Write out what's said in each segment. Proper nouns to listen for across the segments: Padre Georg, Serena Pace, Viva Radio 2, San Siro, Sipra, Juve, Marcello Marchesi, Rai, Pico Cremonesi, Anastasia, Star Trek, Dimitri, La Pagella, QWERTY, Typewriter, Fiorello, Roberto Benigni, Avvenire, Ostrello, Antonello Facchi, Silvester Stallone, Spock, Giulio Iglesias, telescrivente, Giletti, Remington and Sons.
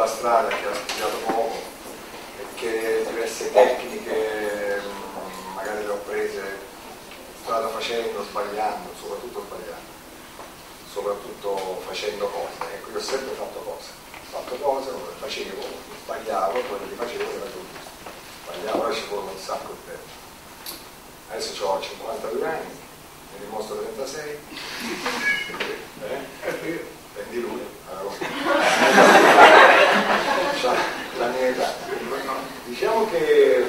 sulla strada, che ha studiato poco e che diverse tecniche magari le ho prese strada facendo, sbagliando, soprattutto facendo cose. Ecco, io ho sempre fatto cose, facevo, sbagliavo, poi le facevo e era tutto. Sbagliavo, ora ci vuole un sacco di tempo. Adesso ho 52 anni, mi dimostro 36, prendi lui, cioè, la mia età. Diciamo che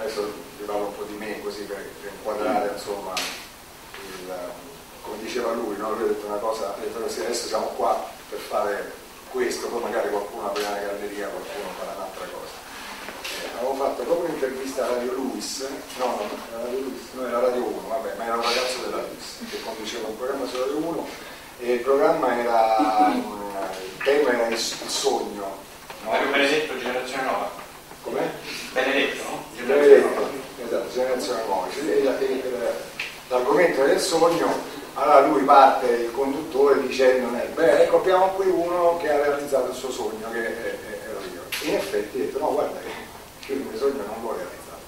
adesso vi parlo un po' di me così per inquadrare, insomma, come diceva lui, no? Lui ha detto una cosa, ha detto che adesso siamo qua per fare questo, poi magari qualcuno apre una galleria, qualcuno farà un'altra cosa. Avevo fatto proprio un'intervista a Radio Luis, era Radio 1, vabbè, ma era un ragazzo della Luis che conduceva un programma su Radio 1 e il programma era, il tema era il sogno. No? Mario Benedetto, Generazione Nuova. Com'è? Benedetto, no? Benedetto, esatto, Generazione Nuova. L'argomento era il sogno, allora lui parte, il conduttore, dicendo, beh, ecco abbiamo qui uno che ha realizzato il suo sogno, che ero io. In effetti ho detto, no, guarda che il mio sogno non l'ho realizzato,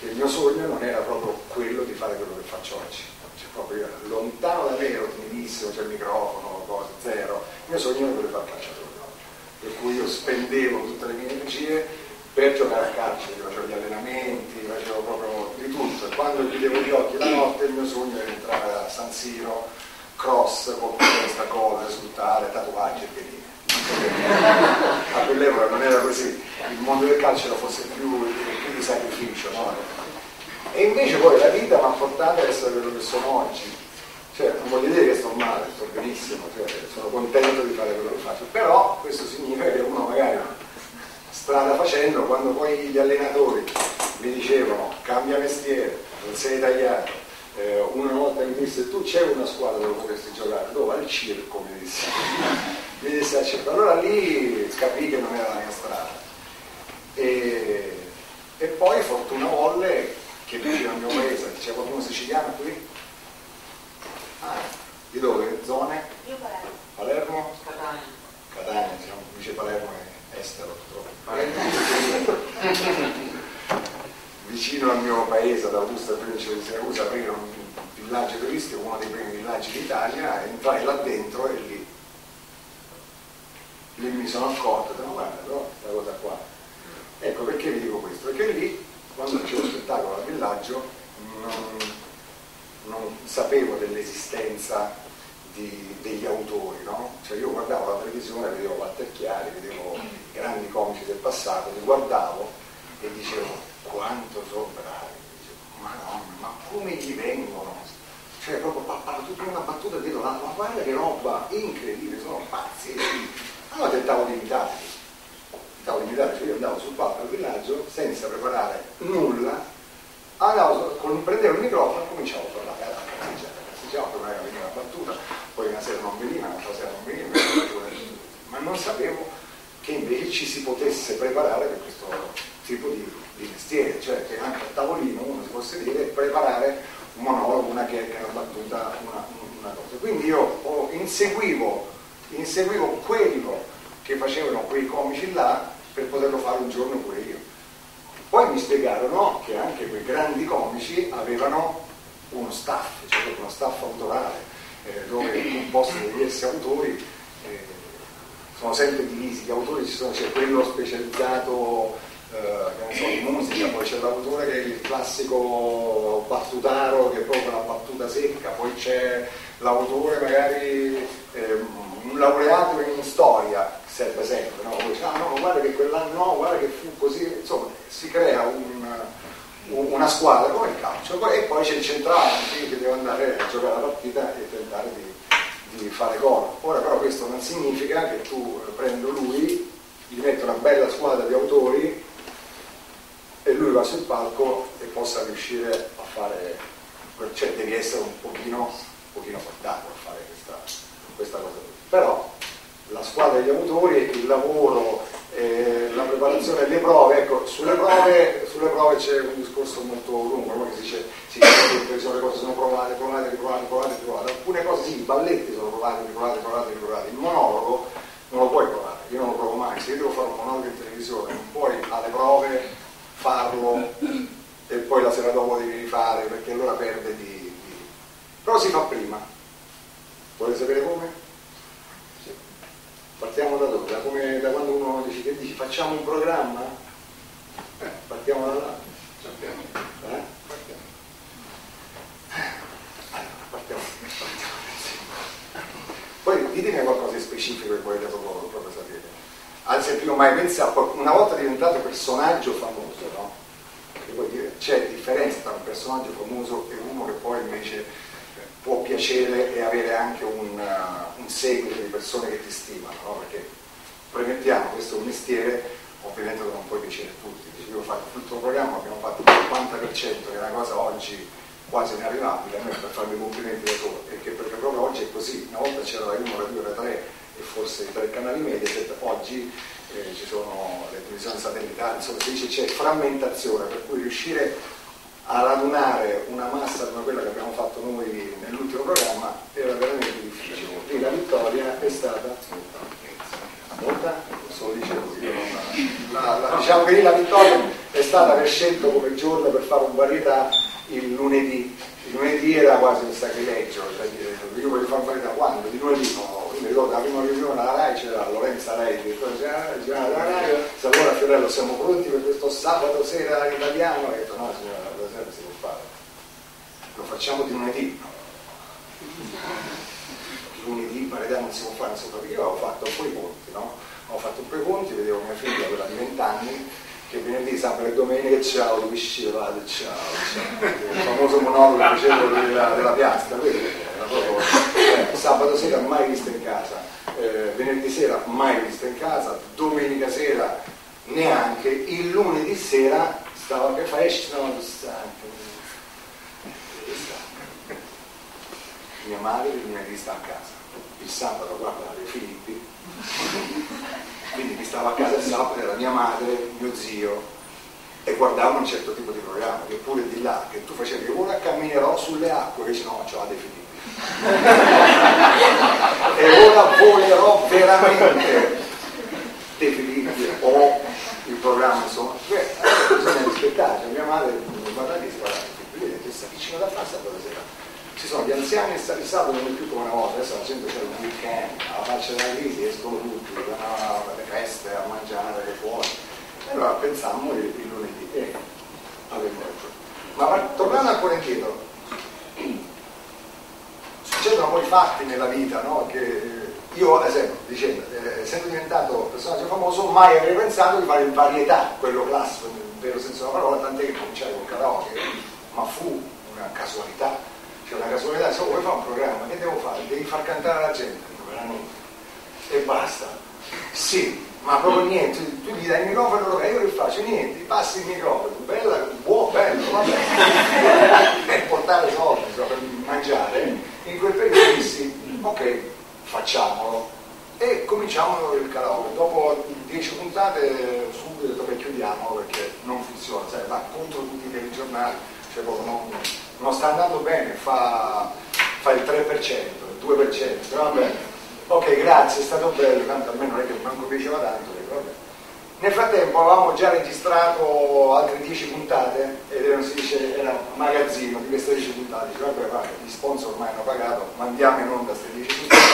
che il mio sogno non era proprio quello di fare quello che faccio oggi, cioè proprio io lontano da me ero timidissimo, c'è il microfono, cose, zero, il mio sogno era quello di fare calciatore, per cui io spendevo tutte le mie energie per giocare a calcio, io facevo gli allenamenti, facevo proprio di tutto, e quando chiudevo gli occhi la notte il mio sogno era entrare a San Siro, cross, con questa cosa, esultare, tatuaggi e piedini. A quell'epoca non era così, il mondo del calcio fosse più di sacrificio, no? E invece poi la vita mi ha portato ad essere quello che sono oggi, cioè non voglio dire che sto male, sto benissimo, cioè, sono contento di fare quello che faccio, però questo significa che uno magari strada facendo, quando poi gli allenatori mi dicevano cambia mestiere, non sei italiano, una volta mi disse tu c'è una squadra dove potresti giocare, dove? Al circo, mi disse al circo, allora lì capì che non era la mia strada e poi fortuna volle che vicino al mio paese c'è qualcuno siciliano qui? Di dove? Zone? Io Palermo? Catania, diciamo, dice Palermo è estero purtroppo. Palermo. Vicino al mio paese, ad Augusta Principe di Siracusa, aprirono un villaggio turistico, uno dei primi villaggi d'Italia, entrai là dentro e lì mi sono accorto, ma guarda, però questa cosa qua. Ecco, perché vi dico questo? Perché lì, quando facevo spettacolo al villaggio, non sapevo dell'esistenza degli autori, no? Cioè io guardavo la televisione, vedevo Walter Chiari, vedevo grandi comici del passato, li guardavo e dicevo quanto sono bravi, madonna, ma come gli vengono, cioè proprio parla tutta una battuta dietro l'altra, ma guarda che roba incredibile, sono pazzeschi. Allora tentavo di imitarli, cioè io andavo sul palco al villaggio senza preparare nulla, prendevo il microfono e cominciavo a parlare, prima veniva la battuta, poi una sera non veniva, un'altra sera non veniva, ma non sapevo che invece ci si potesse preparare per questo tipo di mestiere, cioè che anche a tavolino uno si può sedere e preparare un monologo, una checca, una battuta, una cosa. Quindi io inseguivo quello che facevano quei comici là per poterlo fare un giorno pure io. Poi mi spiegarono che anche quei grandi comici avevano uno staff, cioè uno staff autorale, dove composto da diversi autori, sono sempre divisi, gli autori ci sono, c'è quello specializzato in musica, poi c'è l'autore che è il classico battutaro che proprio la battuta secca, poi c'è l'autore magari un laureato in storia, serve sempre, no? Poi dice, guarda che quell'anno, guarda che fu così, insomma si crea una squadra come il calcio e poi c'è il centravanti che deve andare a giocare la partita e tentare di fare gol. Ora però questo non significa che tu prendo lui, gli metto una bella squadra di autori e lui va sul palco e possa riuscire a fare, cioè devi essere un pochino portato a fare questa cosa. Però la squadra degli autori, il lavoro la preparazione delle prove, ecco, sulle prove c'è un discorso molto lungo, no? Che si dice, sì, le cose sono provate, alcune cose sì, i balletti sono provate, il monologo non lo puoi provare, io non lo provo mai, se io devo fare un monologo in televisione non puoi alle prove farlo e poi la sera dopo devi rifare, perché allora perde di... però si fa prima. Volete sapere come? Partiamo da dove? Da quando uno dice che dici facciamo un programma? Partiamo da là. Partiamo. Poi ditemi qualcosa di specifico che poi avete proprio sapere. Anzi, prima mai pensato, una volta diventato personaggio famoso, no? Perché vuol dire c'è differenza tra un personaggio famoso e uno che poi invece può piacere e avere anche un seguito di persone che ti stimano, no? Perché premettiamo, questo è un mestiere, ovviamente non puoi piacere a tutti. Dici, io ho fatto tutto il programma, abbiamo fatto il 50%, che è una cosa oggi quasi inarrivabile, a me per farmi complimenti da solo, perché proprio oggi è così. Una volta c'era la 1, la 2, la 3 e forse i 3 canali Mediaset, oggi ci sono le televisioni satellitari, insomma si dice c'è frammentazione, per cui riuscire a radunare una massa come quella che abbiamo fatto noi nell'ultimo programma era veramente difficile. Quindi la vittoria è stata molta, solo dicevo così, diciamo che lì la vittoria è stata aver scelto come giorno per fare un varietà il lunedì. Il lunedì era quasi un sacrilegio, cioè io voglio fare un varietà quando? Di lunedì no, io mi ricordo la prima riunione alla Rai c'era Lorenza Rai, il direttore generale della Rai, allora Fiorello siamo pronti per questo sabato sera italiano, e ho detto no signora, si può fare, lo facciamo di lunedì, in parità non si può fare, non so perché. Io avevo fatto quei conti, no? Ho fatto quei conti, vedevo mia figlia, quella di 20 anni, che venerdì, sabato e domenica, ciao, Luigi, vado, ciao, il famoso monologo che facevo della piastra, era proprio, sabato sera mai vista in casa, venerdì sera mai vista in casa, domenica sera neanche, il lunedì sera stavo che fai, sono stanco. Mia madre il lunedì sta a casa, il sabato guarda dei Filippi, quindi mi stava a casa il sabato, era mia madre, mio zio, e guardavano un certo tipo di programma, che pure di là, che tu facevi ora camminerò sulle acque, invece no, c'ho dei Filippi. E ora volerò veramente dei Filippi o il programma, insomma, bisogna rispettare, cioè, mia madre guarda lì, vedete, sta vicino da fare sabato sera, ci sono gli anziani e il sabato non è più come una volta, adesso la gente c'è un weekend, alla faccia della crisi escono tutti, vanno alle feste, a mangiare, fuori, e allora pensammo il lunedì e avevamo detto. Ma tornando ancora indietro, succedono poi fatti nella vita, no? Che, io, ad esempio, dicendo, essendo diventato personaggio famoso, mai avrei pensato di fare in varietà, quello classico, nel vero senso della parola, tant'è che cominciai con karaoke, ma fu una casualità. Cioè, una casualità, se vuoi fare un programma, che devo fare? Devi far cantare la gente, veramente. E basta. Sì, ma proprio niente. Tu gli dai il microfono e io che faccio? Niente, passi il microfono, bella, buono, bello, va bene. Per portare soldi, per mangiare, in quel periodo dissi, ok, facciamolo, e cominciamo il karaoke. Dopo 10 puntate subito ho detto che chiudiamo perché non funziona, cioè, va contro tutti i telegiornali, cioè non sta andando bene, fa il 3%, il 2%, va bene, ok, grazie, è stato bello, tanto almeno non è che manco piaceva tanto, va bene. Nel frattempo avevamo già registrato altre 10 puntate ed era, si dice, era un magazzino di queste 10 puntate, dice, vabbè, vabbè, gli sponsor ormai hanno pagato, mandiamo in onda queste 10 puntate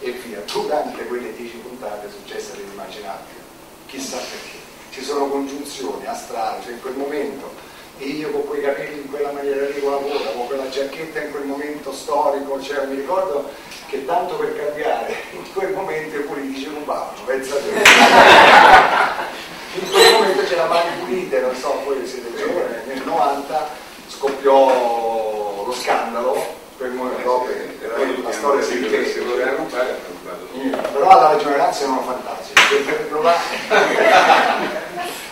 e via. Durante quelle 10 puntate è successo l'immaginabile, chissà perché, ci sono congiunzioni astrali, cioè in quel momento io con quei capelli in quella maniera lì con la coda, con quella giacchetta in quel momento storico, cioè mi ricordo che tanto per cambiare in quel momento i politici rubavano, pensate. In quel momento c'era Mani Pulite, non so, poi siete giovani, nel 90 scoppiò lo scandalo. La storia si intende, però alla ragione razza erano fantastici,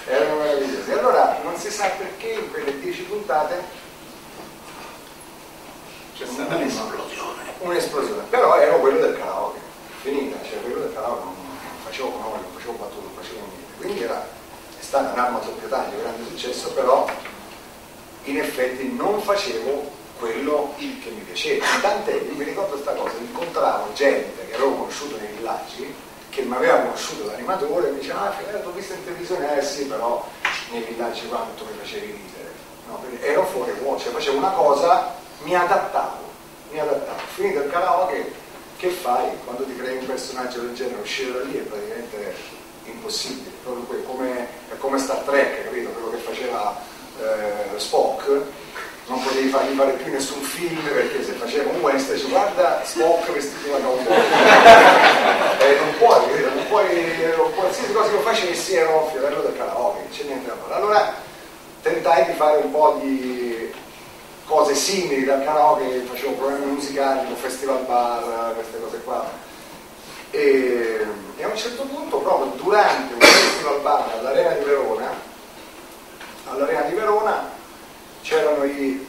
erano meravigliosi. Allora non si sa perché in quelle 10 puntate c'è stata un'esplosione. Però ero quello del karaoke, finita, cioè quello del karaoke non facevo Monoli, non facevo Battuto, non facevo niente, quindi è stata un'arma a doppio taglio, grande successo, però in effetti non facevo quello che mi piaceva, tant'è che mi ricordo questa cosa, incontravo gente che avevo conosciuto nei villaggi, che mi aveva conosciuto l'animatore e mi diceva l'ho visto in televisione, sì, però nei villaggi quanto mi facevi ridere, no, ero fuori voce, cioè, facevo una cosa, mi adattavo, finito il karaoke, che fai quando ti crei un personaggio del genere? Uscire da lì è praticamente impossibile, proprio come Star Trek, capito? Quello che faceva Spock, non potevi fargli fare più nessun film, perché se faceva un western dice guarda Spock vestito da cowboy non puoi, qualsiasi cosa che lo facessi era un fiorello del karaoke, non c'è niente da fare. Allora tentai di fare un po' di cose simili dal karaoke, facevo programmi musicali, un festival bar, queste cose qua, e a un certo punto, proprio durante un festival bar all'Arena di Verona c'erano i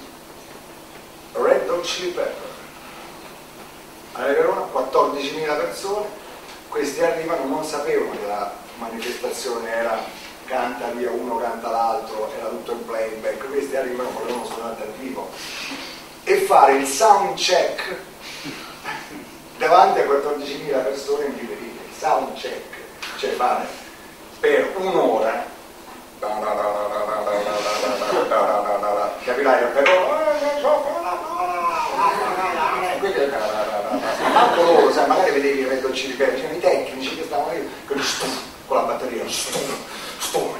Red Hot Chili Peppers. All'Arena di Verona 14.000 persone, questi arrivano, non sapevano che la manifestazione era canta via uno, canta l'altro, era tutto in playback, questi arrivano, volevano suonare dal vivo e fare il sound check davanti a 14.000 persone in libreria, sound check, cioè fare per un'ora, capirai, però manco loro, sai, magari vedevi il Red Chili Peppers, c'erano i tecnici che stavano lì con la batteria,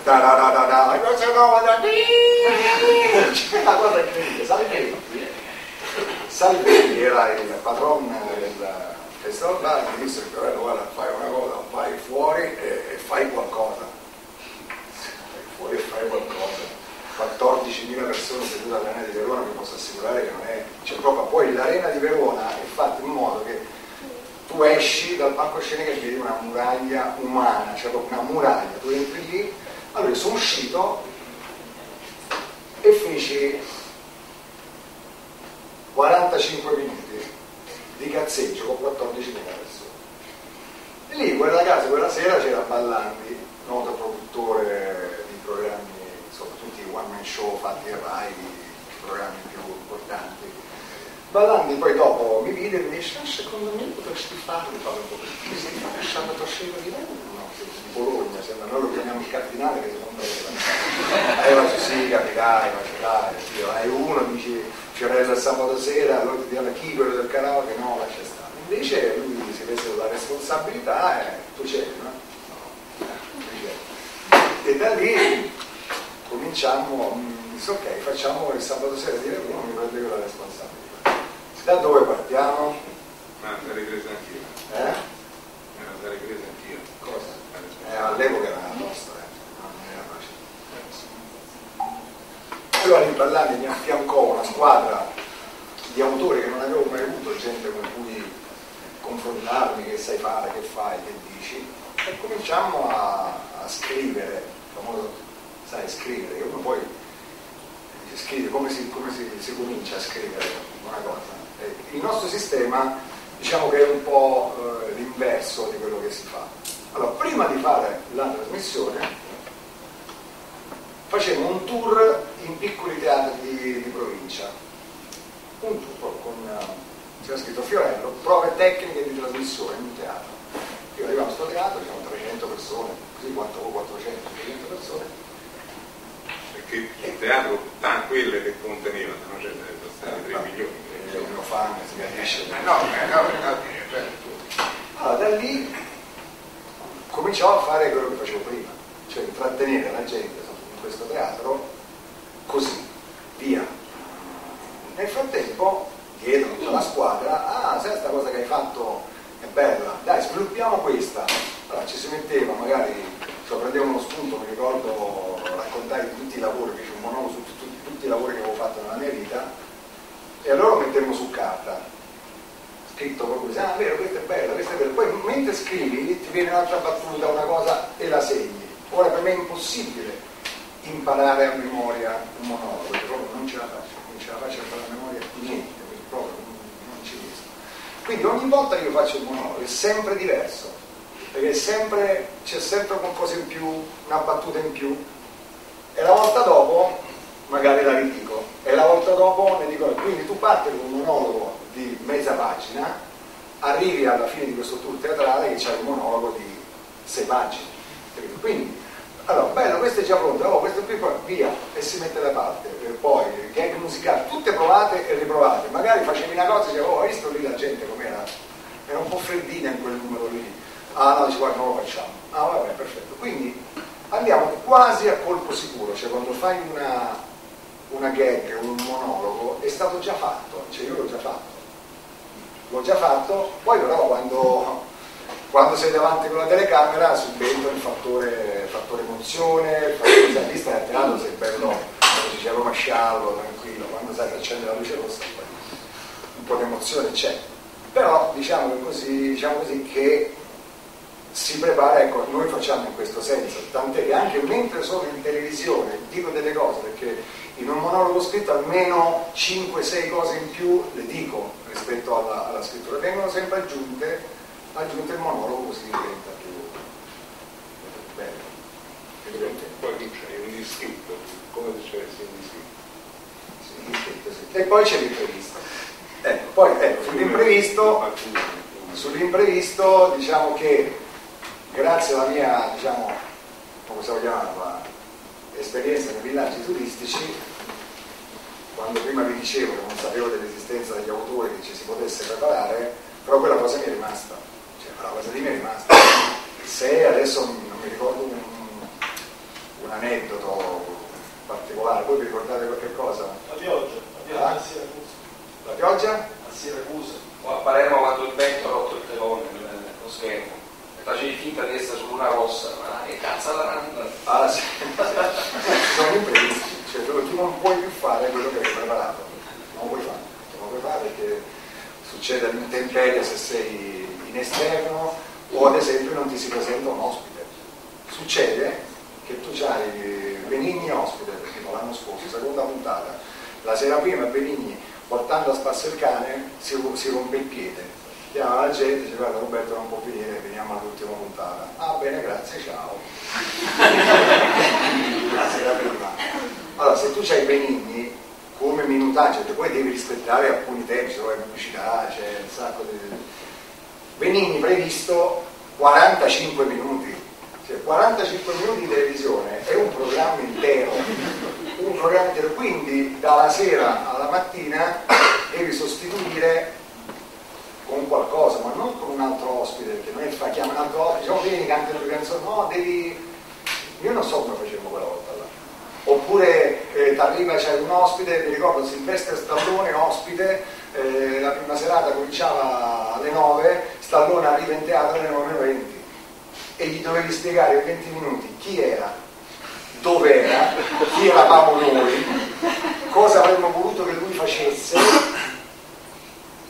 da la cosa incredibile. Salvini era il patron del festival bar, mi disse il governo guarda, fai una cosa, vai fuori e fai qualcosa, vai fuori e fai qualcosa. 14.000 persone sedute all'Arena di Verona, vi posso assicurare che non è, cioè proprio poi l'Arena di Verona è fatta in modo che tu esci dal palcoscenico e vedi una muraglia umana, cioè proprio una muraglia, tu entri lì. Allora io sono uscito e feci 45 minuti di cazzeggio con 14.000 persone. E lì, guarda caso, quella sera c'era Ballandi, noto produttore di programmi, soprattutto i one man show fatti a Rai, i programmi più importanti. Ballandi poi dopo mi vide e mi disse secondo me potresti farlo, mi stai sabato sera di Verona, di Bologna, sembra, noi lo chiamiamo il cardinale che secondo me era sì, capirai, hai uno, dici Fiorella sabato sera, allora ti dia la chi quello del canale, che no, lascia stare. Invece lui si prese la responsabilità e tu c'eri, no? E da lì cominciamo, disse ok, facciamo il sabato sera di Verona, mi prende la responsabilità. Da dove partiamo? L'ho ripresa anch'io. Cosa? All'epoca era la nostra, non era facile. Allora in Ballandi mi affiancò una squadra di autori che non avevo mai avuto, gente con cui confrontarmi, che sai fare, che fai, che dici, e cominciamo a scrivere, famoso, sai scrivere, io poi scrive, come si comincia a scrivere una cosa. Il nostro sistema diciamo che è un po' l'inverso di quello che si fa. Allora, prima di fare la trasmissione facevamo un tour in piccoli teatri di provincia, un tour con c'era scritto Fiorello, prove tecniche di trasmissione in un teatro. Io arrivavo a sto teatro, c'erano 300 persone, così 400, 500 persone. Perché il teatro quelle che conteneva, se no c'è stati 3 milioni. Uno fan si capisce. Allora da lì cominciavo a fare quello che facevo prima, cioè intrattenere la gente in questo teatro così, via. Nel frattempo, dietro tutta la squadra, sai questa cosa che hai fatto è bella, dai sviluppiamo questa. Allora ci si metteva magari, prendeva uno spunto, mi ricordo raccontai di tutti i lavori, fece un monologo su tutti i lavori che avevo fatto nella mia vita. E allora lo mettemmo su carta, scritto proprio così, ah vero, questa è bella, questa è bella. Poi mentre scrivi ti viene un'altra battuta, una cosa e la segni. Ora per me è impossibile imparare a memoria un monologo, proprio non ce la faccio a fare a memoria niente, proprio non ci riesco. Quindi ogni volta che io faccio il monologo è sempre diverso, è perché sempre c'è sempre qualcosa in più, una battuta in più, e la volta dopo magari la ridico, e la volta dopo ne dico. Quindi tu parti con un monologo di mezza pagina, arrivi alla fine di questo tour teatrale che c'è un monologo di 6 pagine. Quindi, allora, bello, questo è già pronto, allora questo qui via, e si mette da parte. E poi gag musicali, tutte provate e riprovate. Magari facevi una cosa e dicevo, oh, hai visto lì la gente com'era? Era un po' freddina in quel numero lì. Ah no, dice, guarda, non lo facciamo. Ah vabbè, perfetto. Quindi andiamo quasi a colpo sicuro, cioè quando fai una gag, un monologo, è stato già fatto, cioè io l'ho già fatto, poi però quando sei davanti con la telecamera subentra il fattore emozione, il fattore salista, nel teatro sei bello, quando c'è Roma sciallo, tranquillo, quando sai che accende la luce rossa, un po' di emozione c'è. Però diciamo così che si prepara, ecco, noi facciamo in questo senso, tant'è che anche mentre sono in televisione dico delle cose, perché in un monologo scritto almeno 5-6 cose in più le dico rispetto alla scrittura, vengono sempre aggiunte il monologo, così diventa più bello. Poi c'è l'indiscritto, come dicessi l'indiscritto? Sì. E poi c'è l'imprevisto. Poi sull'imprevisto diciamo che grazie alla mia, diciamo, come si chiamava, esperienza nei villaggi turistici, quando prima vi dicevo che non sapevo dell'esistenza degli autori che ci si potesse preparare, però quella cosa mi è rimasta. Cioè, quella cosa lì mi è rimasta. Se adesso non mi ricordo un aneddoto particolare, voi vi ricordate qualche cosa? La pioggia, a Siracusa. La pioggia? A Siracusa. O a Palermo quando il vento ha rotto il telone, lo schermo. Facevi finta di essere su una rossa, ma che cazzo la randa? Ah sì, sono imprevisti, cioè tu non puoi più fare quello che hai preparato, non puoi fare perché succede all'intemperie se sei in esterno, o ad esempio non ti si presenta un ospite. Succede che tu hai Benigni ospite, tipo l'anno scorso, seconda puntata, la sera prima Benigni portando a spasso il cane si rompe il piede. Chiama la gente, dice guarda Roberto non può venire, veniamo all'ultima puntata. Ah bene, grazie, ciao. Grazie, la prima. Allora, se tu c'hai Benigni come minutaggio, poi devi rispettare alcuni tempi, c'è la pubblicità, c'è un sacco di... Benigni previsto 45 minuti. Cioè 45 minuti di televisione è un programma intero. Un programma intero, quindi dalla sera alla mattina devi sostituire con qualcosa, ma non con un altro ospite, perché noi chiamiamo un altro ospite, diciamo vieni canta due canzoni, no devi, io non so come facevamo quella volta là. Oppure t'arriva, c'è un ospite, mi ricordo Silvester Stallone ospite, la prima serata cominciava alle 9, Stallone arriva in teatro alle 9:20 e gli dovevi spiegare in 20 minuti chi era, dove era, chi eravamo noi, cosa avremmo voluto che lui facesse.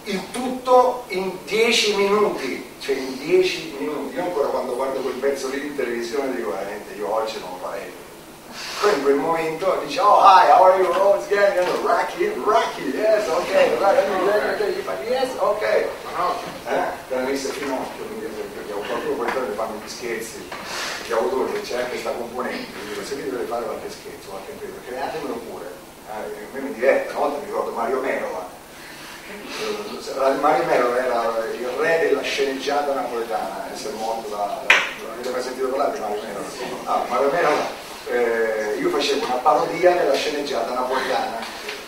Il tutto in 10 minuti, cioè in 10 minuti. Io ancora quando guardo quel pezzo lì in televisione dico veramente io oggi non lo farei. Poi in quel momento dice oh hi, how are you, oh it's getting Rocky, yes, ok, Rocky, yes, ok. Te l'ha messa Finocchio, quindi perché ho qualcuno qualcosa che fanno gli scherzi, gli autori, che c'è anche questa componente, dico se vi dovete fare qualche scherzo, qualche impresa, createmelo pure. A me mi diverte, una volta mi ricordo Mario Merola. Mario Merola era il re della sceneggiata napoletana, è morto avete mai sentito parlare di Mario Merola? Ah, Mario Merola, io facevo una parodia della sceneggiata napoletana,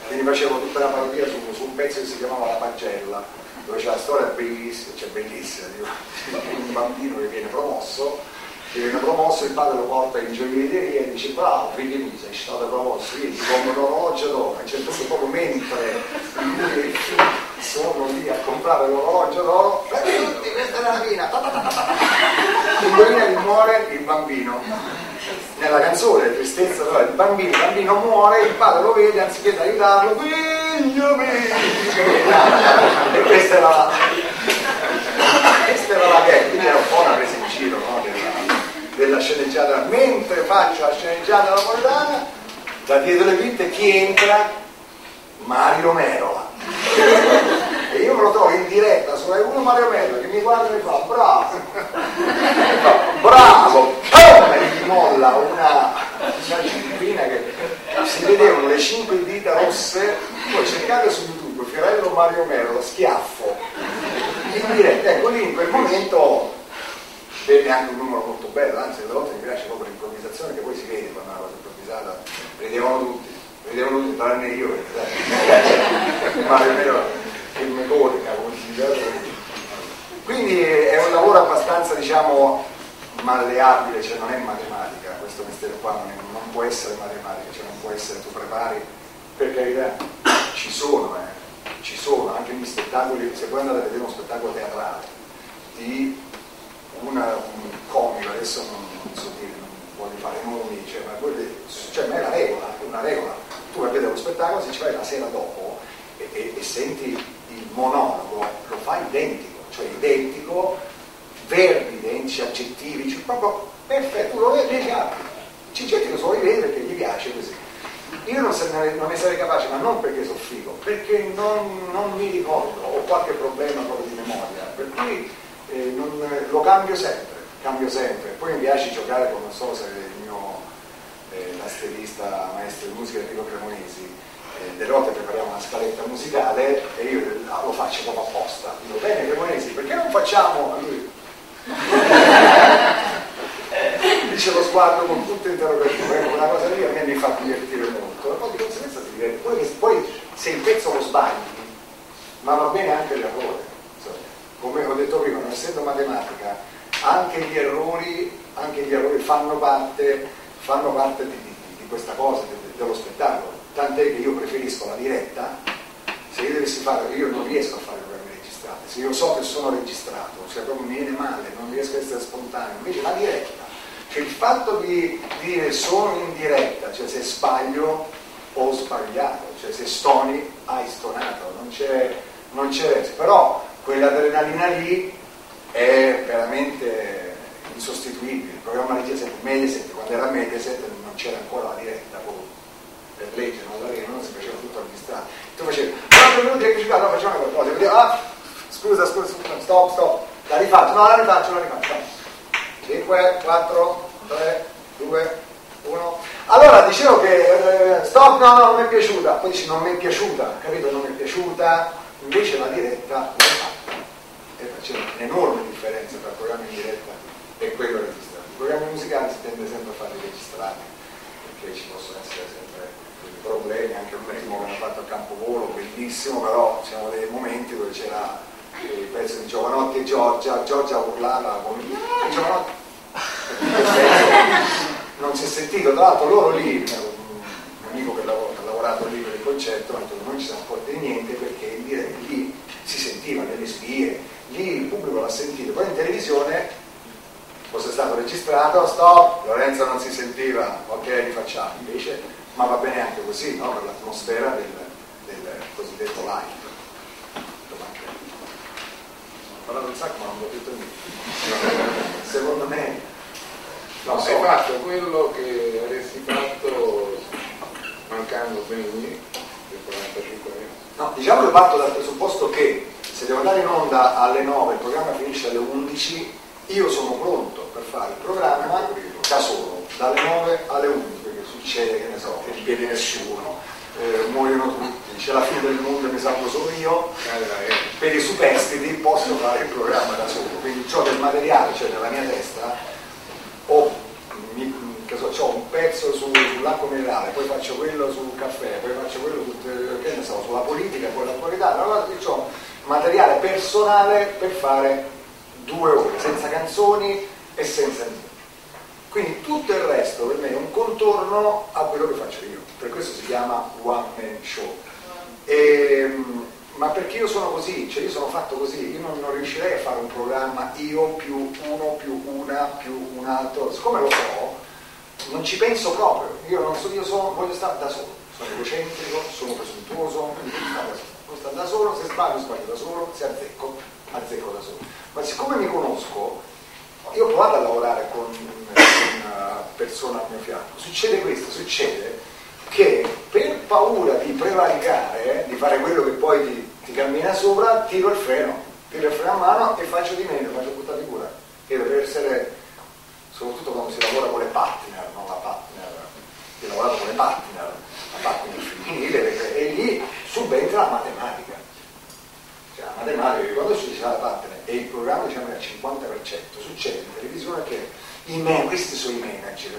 quindi facevo tutta la parodia su un pezzo che si chiamava La Pagella, dove c'è la storia bellissima, cioè bellissima, di un bambino che viene promosso, il padre lo porta in gioielleria e dice bravo, figlio mio, sei stato promosso, io ti compro un orologio, a un certo punto proprio mentre lui sono lì a comprare l'orologio d'oro, prendi, questa è la mina, indovina, muore il bambino. Nella canzone, tristezza, il bambino muore, il padre lo vede, anziché aiutarlo, figlio mio, e questa era la gag, quindi era un po' una presa in giro, no? Della sceneggiata, mentre faccio la sceneggiata napoletana, da dietro le quinte chi entra? Mario Merola. E io me lo trovo in diretta su Rai 1 Mario Merola che mi guarda e mi fa bravo. 5 dita rosse, poi cercate su YouTube Fiorello Mario Merola schiaffo in diretta, ecco lì in quel momento venne anche un numero molto bello, anzi delle volte mi piace proprio l'improvvisazione che poi si vede quando è una cosa improvvisata, vedevano tutti tranne io, perché Mario Merola che mi corica, quindi è un lavoro abbastanza diciamo malleabile, cioè non è matematica, questo mestiere qua non può essere matematica, cioè non può essere tu prepari, per carità ci sono anche gli spettacoli, se poi andate a vedere uno spettacolo teatrale di un comico, adesso non so dire, non voglio fare nomi, cioè, ma ma è la regola, tu vai a vedere lo spettacolo, se ci vai la sera dopo e senti il monologo, lo fa identico, verbi, densi, aggettivi, cioè proprio perfetto, lo vedi, ci getti, lo so vedere perché gli piace così. Io non ne sarei capace, ma non perché sono figo, perché non mi ricordo, ho qualche problema proprio di memoria, per cui lo cambio sempre, poi mi piace giocare con, non so se il mio tastierista, maestro di musica Pico Cremonesi, delle volte prepariamo una scaletta musicale e io lo faccio proprio apposta, dico bene Cremonesi, perché non facciamo a lui? Dice lo sguardo con tutto interrogativo, una cosa lì a me mi fa divertire molto, poi di conseguenza ti diverte, poi se il pezzo lo sbagli, ma va bene anche l'errore, come ho detto prima, non essendo matematica, anche gli errori fanno parte di questa cosa, dello spettacolo. Tant'è che io preferisco la diretta, se io dovessi fare, io non riesco a fare programmi registrati, se io so che sono registrato, cioè proprio mi viene male, non riesco a essere spontaneo, invece la diretta, cioè il fatto di dire sono in diretta, cioè se sbaglio ho sbagliato, cioè se stoni hai stonato, non c'è però quell'adrenalina lì è veramente insostituibile. Il programma Mediaset, quando era Mediaset non c'era ancora la diretta, per legge non si faceva tutto al distante, tu facevi no, facciamo una cosa, dicevo, scusa stop, la rifaccio 5, 4, 3, 2, 1, allora dicevo che stop, no, non mi è piaciuta, poi dici non mi è piaciuta, capito, non mi è piaciuta, invece la diretta l'ho fatta e c'è un'enorme differenza tra il programma in diretta e quello registrato. I programmi musicali si tende sempre a farli registrati perché ci possono essere sempre problemi, anche l'ultimo che hanno fatto a Campovolo, bellissimo, però c'erano dei momenti dove c'era il pezzo di Giovanotti e Giorgia urlava con Giovanotti, non si è sentito, tra l'altro loro lì, un amico che ha lavorato lì per il concerto, ha detto che non ci siamo accorti di niente perché lì si sentiva nelle spie, lì il pubblico l'ha sentito, poi in televisione fosse stato registrato, stop, Lorenzo non si sentiva, ok rifacciamo, invece. Ma va bene anche così, no? Per l'atmosfera del cosiddetto live. Ho parlato un sacco ma non ho detto niente. Secondo me hai fatto quello che avresti fatto mancando Benigni del 45 anni. No, diciamo che parto dal presupposto che se devo andare in onda alle 9, il programma finisce alle 11, io sono pronto per fare il programma da solo, dalle 9 alle 11. Succede che ne so, che non viene nessuno, muoiono tutti, c'è la fine del mondo e mi salvo solo io, per i superstiti posso fare il programma da solo, quindi ho del materiale, cioè nella mia testa ho un pezzo sull'acqua minerale, poi faccio quello sul caffè, poi faccio quello sulla politica, poi l'attualità, allora ho materiale personale per fare 2 ore, senza canzoni e senza niente. Quindi tutto il resto per me è un contorno a quello che faccio io, per questo si chiama one man show. Ma perché io sono così, cioè io sono fatto così, io non riuscirei a fare un programma io più uno più una più un altro, siccome lo so, non ci penso proprio, voglio stare da solo, sono egocentrico, sono presuntuoso, voglio stare da solo, se sbaglio da solo, se azzecco da solo. Ma siccome mi conosco, io ho provato a lavorare con una persona al mio fianco, succede che per paura di prevaricare, di fare quello che poi ti cammina sopra, tiro il freno a mano e faccio di meno, faccio tutta figura, che deve essere, soprattutto quando si lavora con le partner, no? La partner, la partner entra la matematica. Cioè la matematica che quando si sa la partner e il programma diciamo è al 50%, succede in televisione che questi sono i manager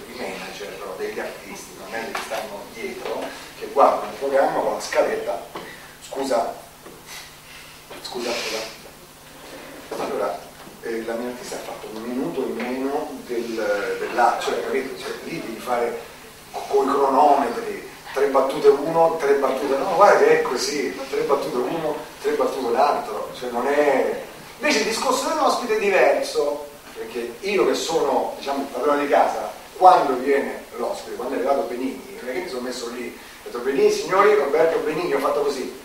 no, degli artisti, non è che stanno dietro, che guardano il programma con la scaletta, scusa. Allora, la mia artista ha fatto un minuto in meno dell'altro, cioè capito? Cioè, lì devi fare con i cronometri, 3 battute uno, 3 battute, no, guarda che è così, 3 battute uno, 3 battute l'altro, cioè non è. Invece il discorso dell'ospite è diverso, perché io che sono, diciamo, il padrone di casa, quando viene l'ospite, quando è arrivato Benigni, non è che mi sono messo lì, ho detto Benigni, signori, Roberto Benigni, ho fatto così.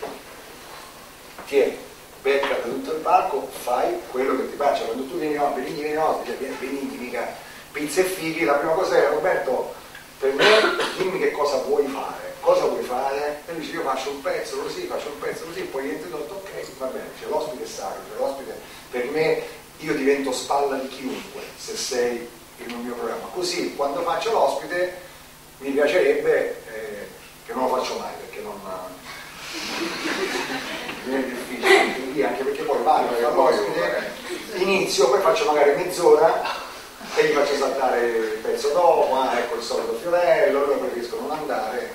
Tieni, becca da tutto il palco, fai quello che ti piace, quando tu vieni a Benigni, vieni ospite, vieni Benigni, mica pizza e fighi, la prima cosa è Roberto, per me dimmi che cosa vuoi fare, e dice io faccio un pezzo così, poi entri tutto, ok, va bene, c'è l'ospite sacro, c'è l'ospite, per me io divento spalla di chiunque se sei in un mio programma, così quando faccio l'ospite mi piacerebbe che non lo faccio mai, perché non è difficile, quindi anche perché poi inizio, poi faccio magari mezz'ora e gli faccio saltare il pezzo dopo, ecco il solito fiorello, loro preferiscono non andare e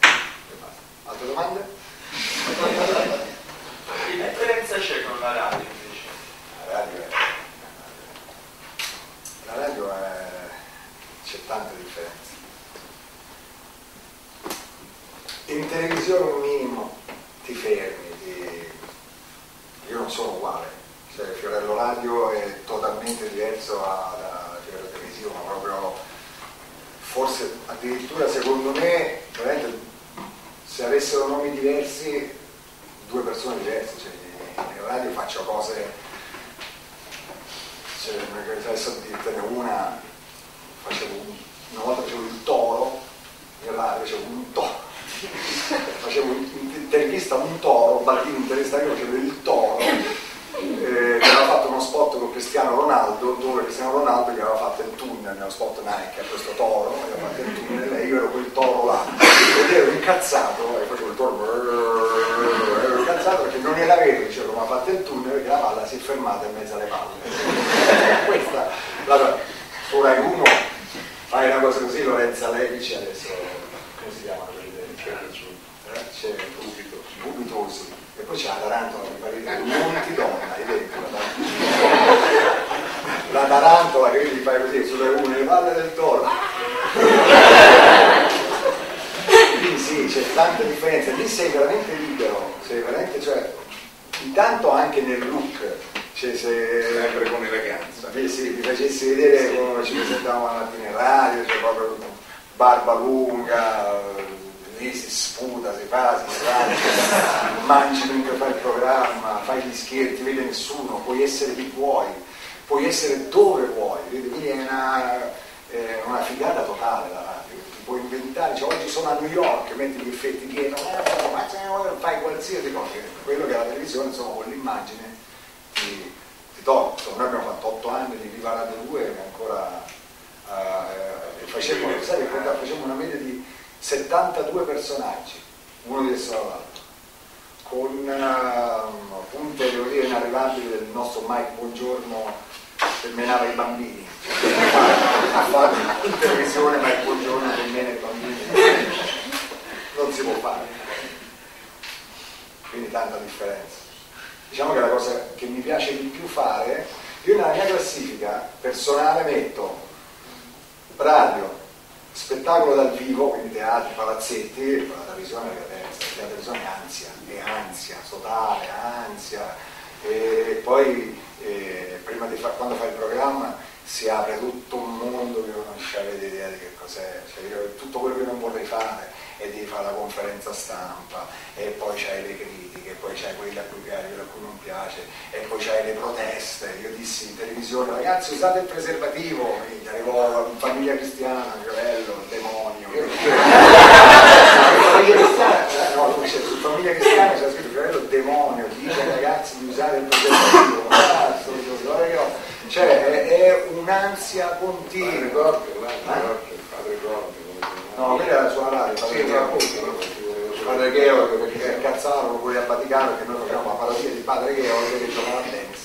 basta. Altre domande? Che differenza c'è con la radio invece? La radio è... c'è tante differenze. In televisione un minimo ti fermi, io non sono uguale, cioè il fiorello radio è totalmente diverso televisiva, proprio forse addirittura secondo me se avessero nomi diversi 2 persone diverse, cioè in radio faccio cose, cioè adesso dirtene una, una volta facevo il toro in radio, facevo intervista a un toro, Baldini intervista, io facevo il toro. Aveva fatto uno spot con Cristiano Ronaldo, dove Cristiano Ronaldo gli aveva fatto il tunnel nello spot Nike a questo toro, gli aveva fatto il tunnel e io ero quel toro là ed ero incazzato e facevo il toro, ero incazzato perché non era vero, dicevo come ha fatto il tunnel perché la palla si è fermata in mezzo alle palle. Questa allora tu Rai 1 fai una cosa così, Lorenza Levici adesso come si chiama? C'è Bubitosi e poi c'è la tarantola che pareva Monti Donna, hai detto la tarantola che gli fai così sulle una, le palle del toro. Quindi sì, c'è tanta differenza, lì sei veramente libero, cioè intanto anche nel look, cioè se sempre come ragazza. Sì, mi facessi vedere sì. Come ci presentavamo la mattina in radio, cioè proprio barba lunga. Si sputa, si fa, mangi mentre fai il programma, fai gli scherzi, vede nessuno, puoi essere chi vuoi, puoi essere dove vuoi, quindi è una figata totale la radio, ti puoi inventare, cioè oggi sono a New York, metti gli effetti dietro, fai qualsiasi cosa, quello che è la televisione, insomma con l'immagine ti toglie, noi abbiamo fatto 8 anni di Viva Radio 2 e ancora facevamo una media di 72 personaggi, uno di esso all'altro, con appunto devo dire inarrivabile del nostro Mike Bongiorno che menava i bambini, a fare in televisione Mike Bongiorno che mena i bambini, non si può fare, quindi tanta differenza. Diciamo che la cosa che mi piace di più fare, io nella mia classifica personale metto radio, spettacolo dal vivo, quindi teatri, palazzetti, con la televisione è ansia, totale, ansia, e poi prima di quando fai il programma si apre tutto un mondo che io non avete idea di che cos'è, cioè io, tutto quello che non vorrei fare è di fare la conferenza stampa, e poi c'hai le critiche, e poi c'hai quelli a cui piace, quelli a cui non piace, e poi c'hai le proteste. Io dissi in televisione, ragazzi usate il preservativo, quindi arrivò Famiglia Cristiana, Giovello, il demonio. Su Famiglia Cristiana c'era scritto Giovello, il demonio, dice ragazzi di usare il preservativo, cioè è un'ansia continua. No, quella è la sua radio, sì, padre Georg, perché cazzavano quelli al Vaticano che noi facciamo la parodia di padre Georg che giocava a tennis,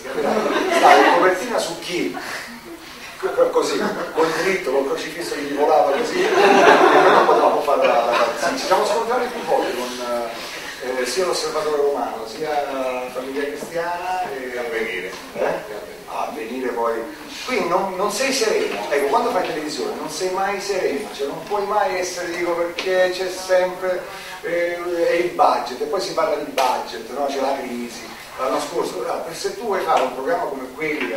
stava in copertina su Chi, così, col dritto, col crocifisso che gli volava così, e noi non potevamo fare la... Ci siamo scontati più volte con sia l'Osservatore Romano, sia Famiglia Cristiana e Avvenire. Avvenire poi. Quindi non sei sereno, ecco, quando fai televisione non sei mai sereno, cioè non puoi mai essere, dico, perché c'è sempre il budget, e poi si parla di budget, no? C'è la crisi. L'anno scorso, se tu vuoi fare un programma come quello che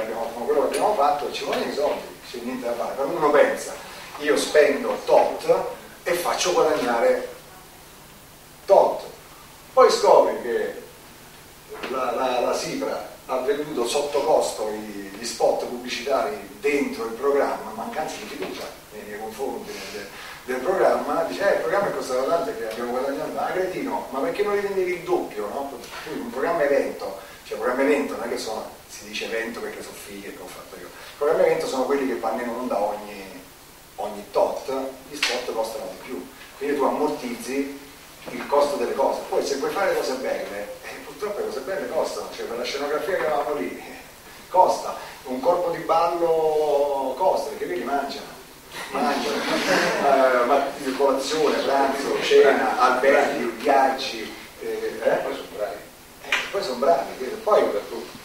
abbiamo fatto, ci vogliono i soldi, c'è niente da fare. Quando uno pensa, io spendo tot e faccio guadagnare tot, poi scopri che la Sipra ha venduto sotto costo gli spot pubblicitari dentro il programma, mancanza di fiducia nei confronti del programma, dice il programma è costato tanto che abbiamo guadagnato, ma cretino, ma perché non li vendevi il doppio, no? Quindi un programma evento, cioè programma evento non è che sono, si dice evento perché sono fighe che ho fatto io, il programma evento sono quelli che vanno in onda ogni tot, gli spot costano di più, quindi tu ammortizzi il costo delle cose, poi se puoi fare cose belle, purtroppo le cose belle costano, cioè per la scenografia che avevamo lì costa, un corpo di ballo costa, perché lì mangiano, colazione, pranzo, cena, alberghi, viaggi, poi sono bravi, poi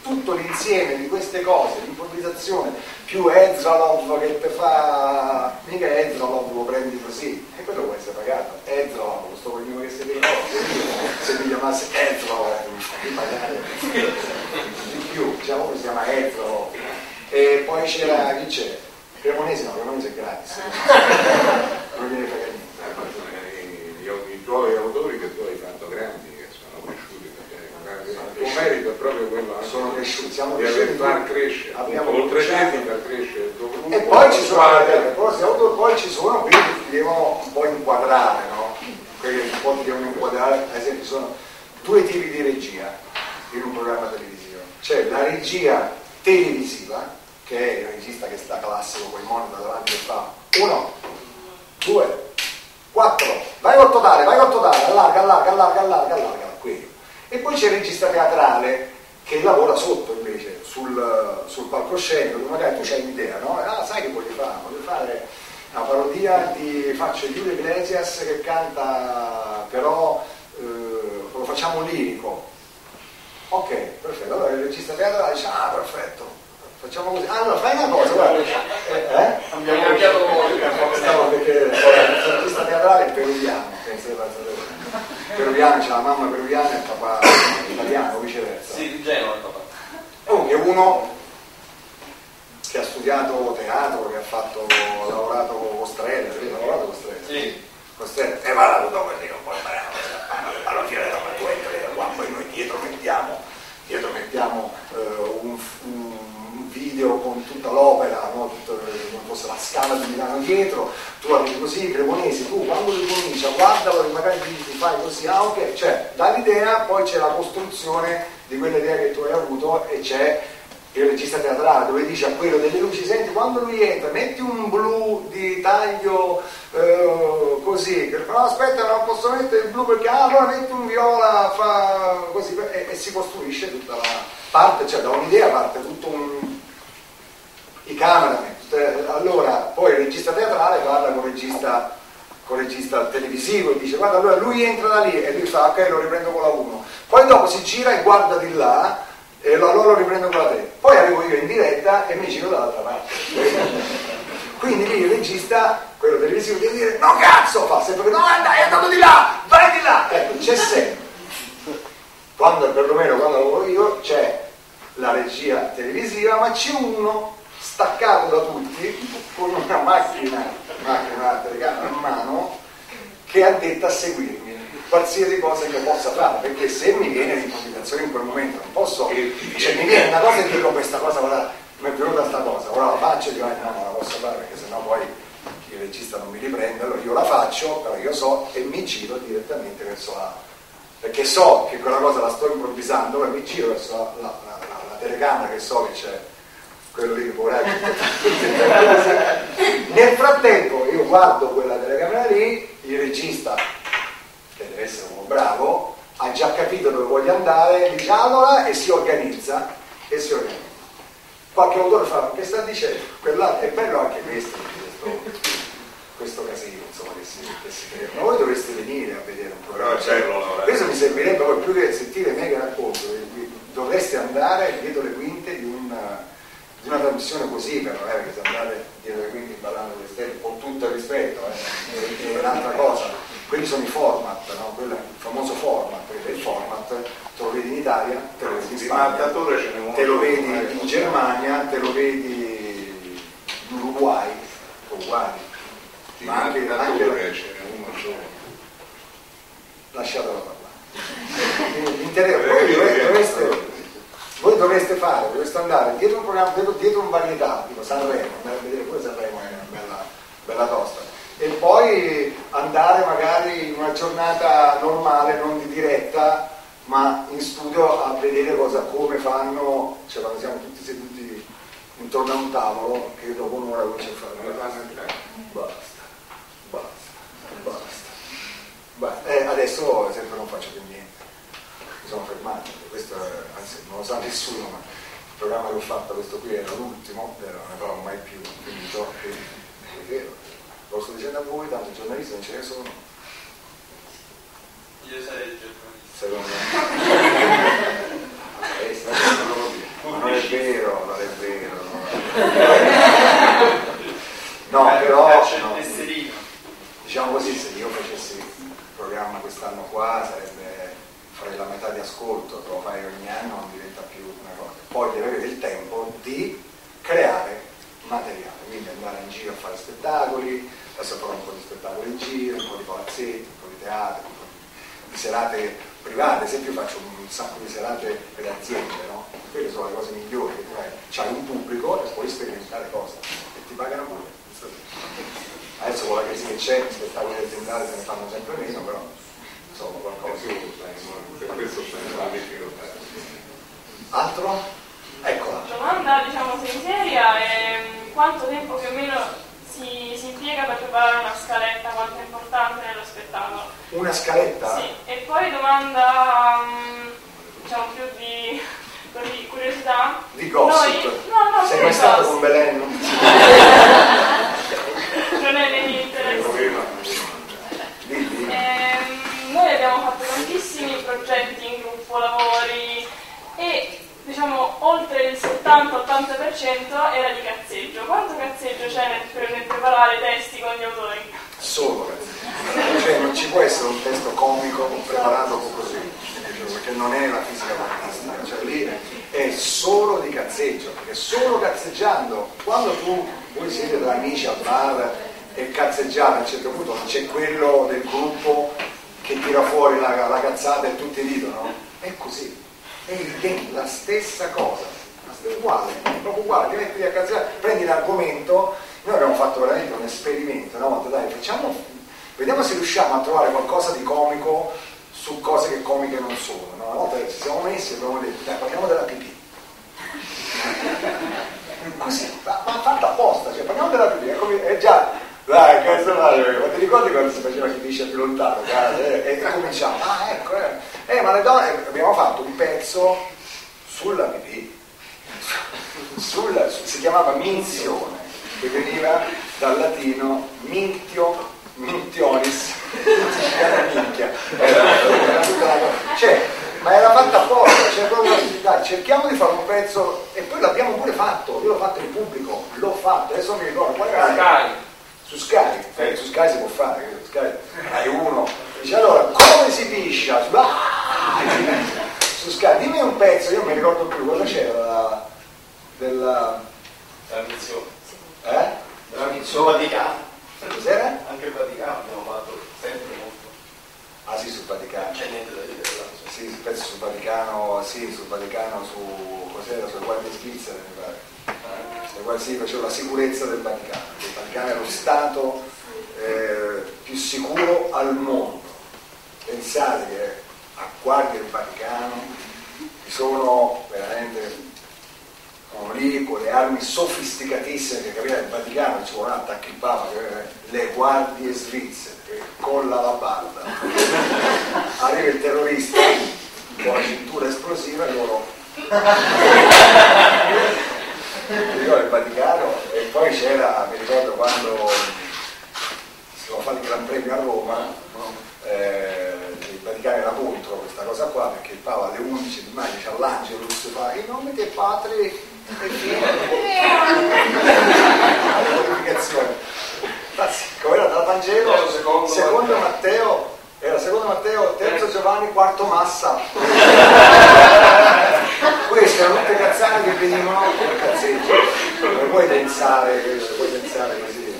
tutto l'insieme di queste cose, l'improvvisazione, più Ezralov che te fa, mica Ezralov lo prendi così, e quello può essere pagato, Ezralov, questo cognome che siete in oggi, se mi chiamasse Ezralov, magari di più, diciamo che si chiama Ezralov, e poi c'era, chi c'è? Cremonesi, no, Cremonesi è gratis, non viene pagato niente. I tuoi autori che tu hai fatto grandi, che sono cresciuti, il tuo merito è proprio quello, sono cresciuti, siamo di aver far crescere, oltre tempo far crescere il tuo gruppo. E poi ci sono, quelli che ti devono un po' inquadrare, no? Quelli che un po' ti devono inquadrare, ad esempio sono due tipi di regia in un programma televisivo, c'è la regia televisiva, che è il regista che sta classico con il monitor davanti e fa 1, 2, 4, vai col totale, allarga, quello. E poi c'è il regista teatrale che lavora sotto invece, sul palcoscenico, magari tu c'hai un'idea, no? Sai che voglio fare una parodia di faccio Giulio Iglesias che canta, però lo facciamo lirico. Ok, perfetto, allora il regista teatrale dice, perfetto. Facciamo così, allora fai una cosa, guarda. Abbiamo cambiato perché il artista teatrale è peruviano, c'è la mamma peruviana e il papà italiano, viceversa. Sì, di Genova il papà. Comunque uno che ha studiato teatro, che ha lavorato con Ostrello, e va là tutto quello che non puoi fare, alla fine della mattuetta, poi noi dietro mettiamo un video con tutta l'opera, no? Tutta la Scala di Milano dietro, tu arrivi così, Cremonesi, tu quando li comincia, guardalo e magari ti fai così, ok, cioè dall'idea poi c'è la costruzione di quell'idea che tu hai avuto e c'è il regista teatrale dove dice a quello delle luci, senti quando lui entra metti un blu di taglio così, no aspetta non posso mettere il blu perché allora metti un viola, fa così e si costruisce tutta la parte, cioè da un'idea parte tutto i cameraman, allora poi il regista teatrale parla con il regista televisivo e dice guarda allora lui entra da lì e lui fa ok lo riprendo con la 1, poi dopo si gira e guarda di là e allora lo riprendo con la 3, poi arrivo io in diretta e mi giro dall'altra parte. Quindi lì il regista, quello televisivo deve dire no cazzo, fa sempre no andai, è andato di là, vai di là, c'è sempre, quando perlomeno quando lavoro io c'è la regia televisiva, ma c'è uno staccato da tutti con una macchina telecamera in mano che è addetta a seguirmi qualsiasi cosa che possa fare, perché se mi viene l'improvvisazione in quel momento non posso, cioè mi viene una cosa e dico questa cosa, guarda, mi è venuta questa cosa, ora la faccio e dico no, non la posso fare perché sennò poi il regista non mi riprende, allora io la faccio, però io so e mi giro direttamente verso la, perché so che quella cosa la sto improvvisando e mi giro verso la telecamera che so che c'è quello lì che vorrei. Nel frattempo io guardo quella telecamera lì, il regista che deve essere uno bravo, ha già capito dove vuole andare, diciamola, e si organizza. Qualche autore fa, che sta dicendo? È bello anche questo casino, insomma, che si crea. Ma voi dovreste venire a vedere un programma. Questo mi servirebbe poi più che sentire me che racconto. Dovreste andare dietro le quinte di una trasmissione così, per non è che se andate dietro le quinte ballando le stelle, con tutto il rispetto, è un'altra cosa. Quelli sono i format, no? Quello, il famoso format, perché il format te lo vedi in Italia, te lo vedi in Spagna, te lo vedi in Germania, te lo vedi in Uruguay, ma anche ce n'è uno solo. Lasciatelo parlare. Dovreste andare dietro un programma, dietro un varietà, tipo Sanremo, andare a vedere pure Sanremo, è una bella tosta, e poi andare magari in una giornata normale, non di diretta, ma in studio a vedere come fanno, cioè quando siamo tutti seduti intorno a un tavolo, che dopo un'ora comincia a fare. Basta. Adesso sempre non faccio più niente, mi sono fermato, questo è, anzi non lo sa nessuno, ma il programma che ho fatto, questo qui, era l'ultimo, non ne farò mai più, quindi è vero, lo sto dicendo a voi, tanto i giornalisti non ce ne sono. Io sarei il giornalista. Secondo me. Non è vero. No, però no, diciamo così, se io facessi il programma quest'anno qua sarebbe fare la metà di ascolto, però fare ogni anno non diventa più una cosa. Poi devi avere il tempo di creare materiale, quindi andare in giro a fare spettacoli, adesso farò un po' di spettacoli in giro, un po' di palazzetti, un po' di teatri, un po' di serate private. Ad esempio faccio un sacco di serate per aziende, no? Quelle sono le cose migliori, c'hai un pubblico e puoi sperimentare cose e ti pagano pure. Adesso con la crisi che c'è, gli spettacoli aziendali se ne fanno sempre meno, però insomma qualcosa. Per questo sono la difficoltà. Altro? Eccola. La domanda, diciamo, sincera è quanto tempo più o meno si impiega per preparare una scaletta, quanto è importante nello spettacolo. Una scaletta? Sì, e poi domanda, diciamo, più di curiosità. Di gossip? No, sei mai stato con Belen? Non è degli interessi. Noi abbiamo fatto tantissimi progetti in gruppo, lavori, e diciamo oltre il 70-80% era di cazzeggio. Quanto cazzeggio c'è nel preparare testi con gli autori? Solo cazzeggio, cioè non ci può essere un testo comico preparato così, perché non è la fisica quantistica, cioè lì è solo di cazzeggio, perché solo cazzeggiando, quando voi siete tra amici al bar e cazzeggiate, a un certo punto non c'è quello del gruppo che tira fuori la cazzata e tutti ridono, è così, è la stessa cosa, uguale, ti metti a cazzeggiare, prendi l'argomento. Noi abbiamo fatto veramente un esperimento, una volta, vediamo se riusciamo a trovare qualcosa di comico su cose che comiche non sono, no? Una volta ci siamo messi e abbiamo detto, parliamo della pipì. Così, ma fatta apposta, cioè parliamo della pipì, è già, dai, cazzo, ma ti ricordi quando si faceva chi dice più lontano, e cominciamo, ma le donne, abbiamo fatto un pezzo sulla pipì, si chiamava minzione, che veniva dal latino mintio, mintionis, minchia, era tutta la cosa, cioè, ma era fatta apposta, cioè proprio, dai, cerchiamo di fare un pezzo, e poi l'abbiamo pure fatto, io l'ho fatto in pubblico, adesso mi ricordo, qual era? Su Sky si può fare, Rai 1, dice allora, come si piscia? Su Sky, dimmi un pezzo, io non mi ricordo più, cosa c'era della missione? Della missione di Vaticano. Cos'era? Anche il Vaticano abbiamo fatto sempre molto. Ah sì, sul Vaticano. C'è niente da dire. Sì, il pezzo sul Vaticano, su cos'era, sulle guardie svizzere mi pare. Sì, facevo la sicurezza del Vaticano. Il Vaticano era lo stato più sicuro al mondo. Pensate che a guardie del Vaticano ci sono veramente. Sono lì con le armi sofisticatissime, che capire il Vaticano ci vuole un attacco in Papa, le guardie svizzere, colla la barba. Arriva il terrorista con la cintura esplosiva e loro arrivò il Vaticano. E poi c'era, mi ricordo quando si doveva fare il Gran Premio a Roma, il Vaticano era contro questa cosa qua, perché il Papa alle 11 di maggio c'ha l'Angelus, fa in nome dei padri e figlio, la comunicazione. Come era dal Vangelo secondo Matteo, era secondo Matteo, terzo Giovanni, quarto Massa. Queste erano tutte cazzate che venivano con cazzeggio. Non puoi pensare, così.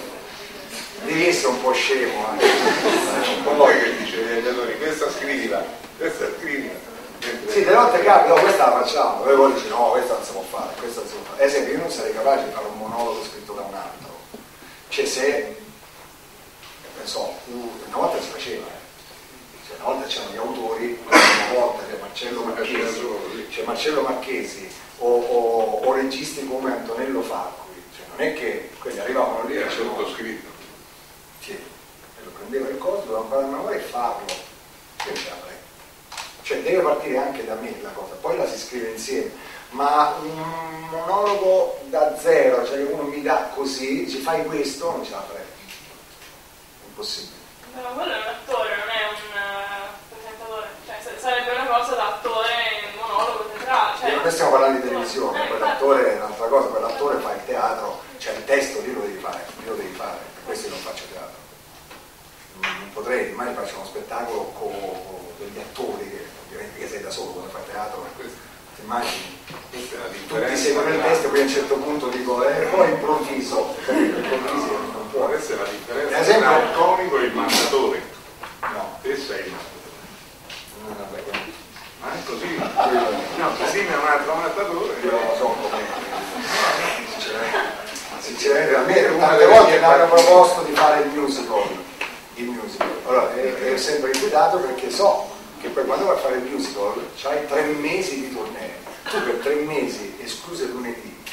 Devi essere un po' scemo anche. Con voi che dice, allora questa scrivila, Sì, delle volte capita, no, questa la facciamo, e poi dici no, questa non si può fare, Ad esempio, io non sarei capace di fare un monologo scritto da un altro. Cioè se, non so, una volta si faceva, cioè, una volta c'erano gli autori, una volta c'è Marcello Marchesi, o registi come Antonello Facchi, cioè non è che quelli arrivavano lì e facevano tutto scritto. Sì, e lo prendeva il coso, doveva imparare a memoria e farlo. Cioè deve partire anche da me la cosa, poi la si scrive insieme, ma un monologo da zero, cioè uno mi dà così, ci fai questo, non ce la farei. Impossibile. Ma quello è un attore, non è un presentatore, cioè sarebbe una cosa da attore, monologo teatrale. Cioè... Noi stiamo parlando di televisione, quell'attore è un'altra cosa, quell'attore fa il teatro, cioè il testo lì lo devi fare, per questo io non faccio teatro. Non potrei, mai faccio uno spettacolo con degli attori, che ovviamente che sei da solo quando fai teatro, per questo ti immagini, tutti seguono il testo e poi a un certo punto dico, poi improvviso, non può. Questa è la differenza tra il comico e il mattatore. No, te sei il mattatore. Ma è così? No, così è un altro mattatore. Io non lo so come. Sinceramente, a me tante volte mi hanno proposto di fare il musical. Il musical, allora è sempre inquietato perché so che poi quando vai a fare il musical c'hai 3 mesi di tournée, tu per 3 mesi, escluse lunedì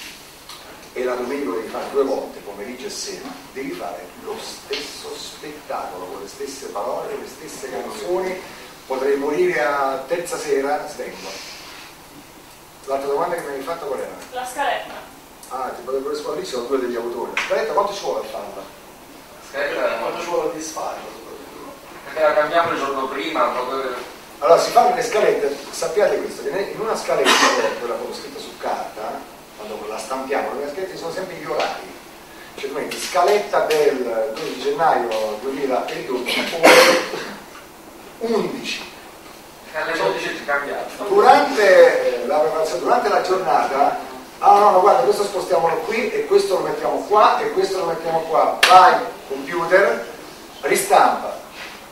e la domenica devi fare 2 volte, pomeriggio e sera, devi fare lo stesso spettacolo con le stesse parole, le stesse canzoni, potrei morire a terza sera, svengo. L'altra domanda che mi hai fatto qual era? La scaletta. Ah, ti potevo rispondere, sono 2 degli autori. La scaletta quanto ci vuole a farla? Quanto ci vuole a disfarlo? La cambiamo il giorno prima. Allora si fanno le scalette, sappiate questo, che in una scaletta, quella scritta su carta, quando la stampiamo, nelle scalette sono sempre gli orari. Cioè tu metti scaletta del 12 gennaio 2012 ore 11. Alle 12 ci cambiato. Durante la giornata. Ah no, guarda, questo spostiamolo qui e questo lo mettiamo qua e questo lo mettiamo qua. Vai, computer, ristampa,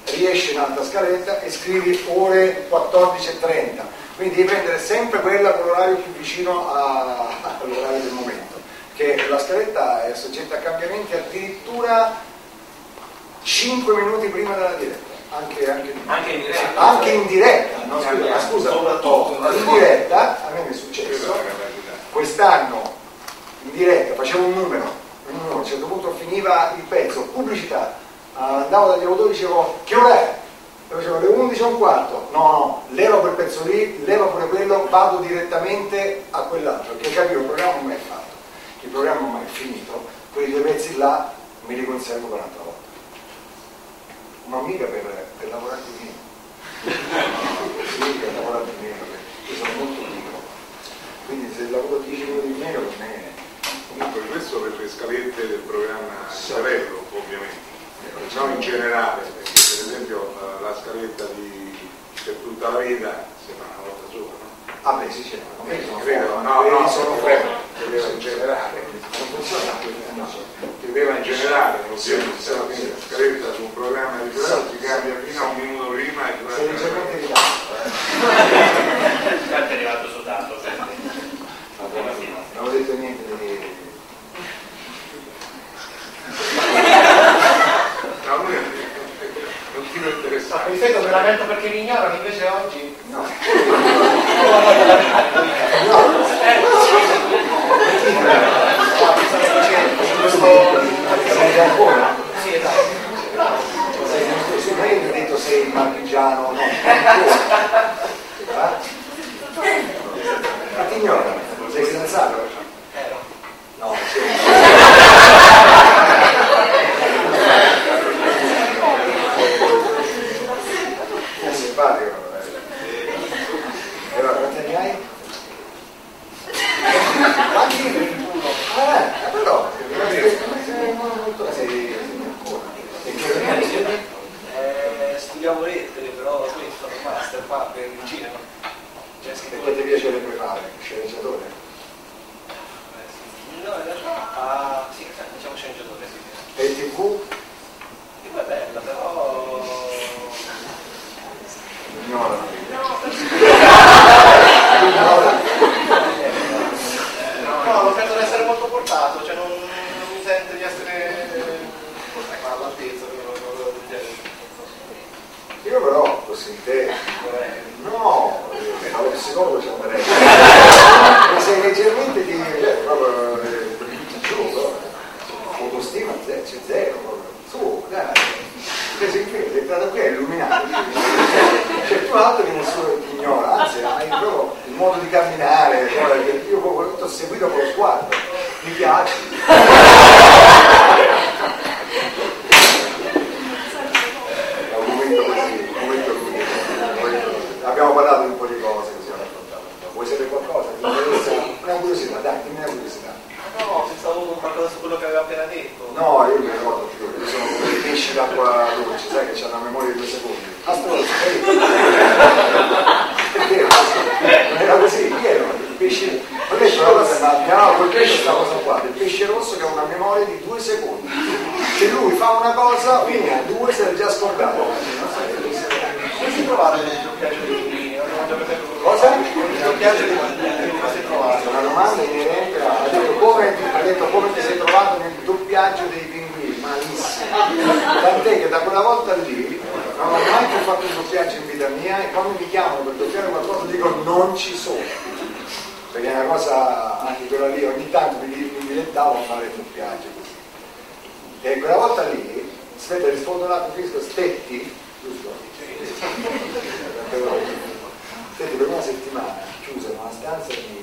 riesci in alta scaletta e scrivi ore 14:30. Quindi devi prendere sempre quella con l'orario più vicino all'orario del momento. Che la scaletta è soggetta a cambiamenti addirittura 5 minuti prima della diretta. Anche in diretta. Anche in diretta, no? Scusa, in diretta, a me mi è successo. Quest'anno in diretta facevo un numero, a un certo punto finiva il pezzo, pubblicità, andavo dagli autori e dicevo che ora è? E facevo le 11:15, no, levo quel pezzo lì, levo pure quello, vado direttamente a quell'altro, perché capivo il programma non è fatto, il programma non è finito, quei 2 pezzi là me li conservo 40 volte. Ma mica per lavorare di meno, io sono molto libero. Quindi se lavoro 10 minuti di meno non è... Comunque questo per le scalette del programma Sanremo, ovviamente, non in generale, perché per esempio la scaletta di Per tutta la vita sembra una volta sola, no? Ah beh sì, c'è una volta. No, sono tre, vedeva in generale, non funziona, vedeva in generale, la scaletta su un programma di programma si cambia fino a 1 minuto prima e durante la vita. Tanto è arrivato soltanto, non ho detto niente di... No, lui non ti lo interessa. Mi sento veramente perché mi ignorano, invece oggi... No. Sei ancora? Sì, esatto. E in TV? TV è bella, però... Ignora. No, no, penso di essere molto portato, cioè non mi sento di essere all'altezza di una cosa del genere. Io però lo sentei. No, allora secondo me siamo resti. Mi sei leggermente di proprio giù, autostima c'è zero, tu, dai, sei entrato qui è illuminato. C'è più altro che nessuno ti ignora, anzi, hai proprio il modo di camminare, io proprio ti ho seguito con lo sguardo, mi piace. Abbiamo parlato di un po' di cose che si hanno raccontato. Vuoi sapere qualcosa? Una curiosità, dai, dimmi una curiosità. No, pensavo qualcosa su quello che avevo appena detto. No, io mi ricordo più, io sono come dei pesci d'acqua dolce, sai che c'è una memoria di 2 secondi. Astrologia, non era così, vero? Il pesce. Ho detto una cosa, ma no, perché c'è questa cosa qua? Il pesce rosso che ha una memoria di 2 secondi. Se lui fa una cosa, quindi a 2 se l'è già scordato. Come si trovate nel giocaggio di bambini? Cosa? Nel giocaggio di bambini, come si trovate? Una domanda inerente a... Ha detto come ti sei trovato nel doppiaggio dei pinguini? Malissimo. Tant'è che da quella volta lì non ho mai più fatto il doppiaggio in vita mia e quando mi chiamano per doppiare qualcosa dico non ci sono. Perché è una cosa, anche quella lì, ogni tanto mi dilettavo a fare il doppiaggio. E quella volta lì, aspetta, rispondo un attimo, finisco, stetti, giusto? Senti, per una settimana chiusa in una stanza di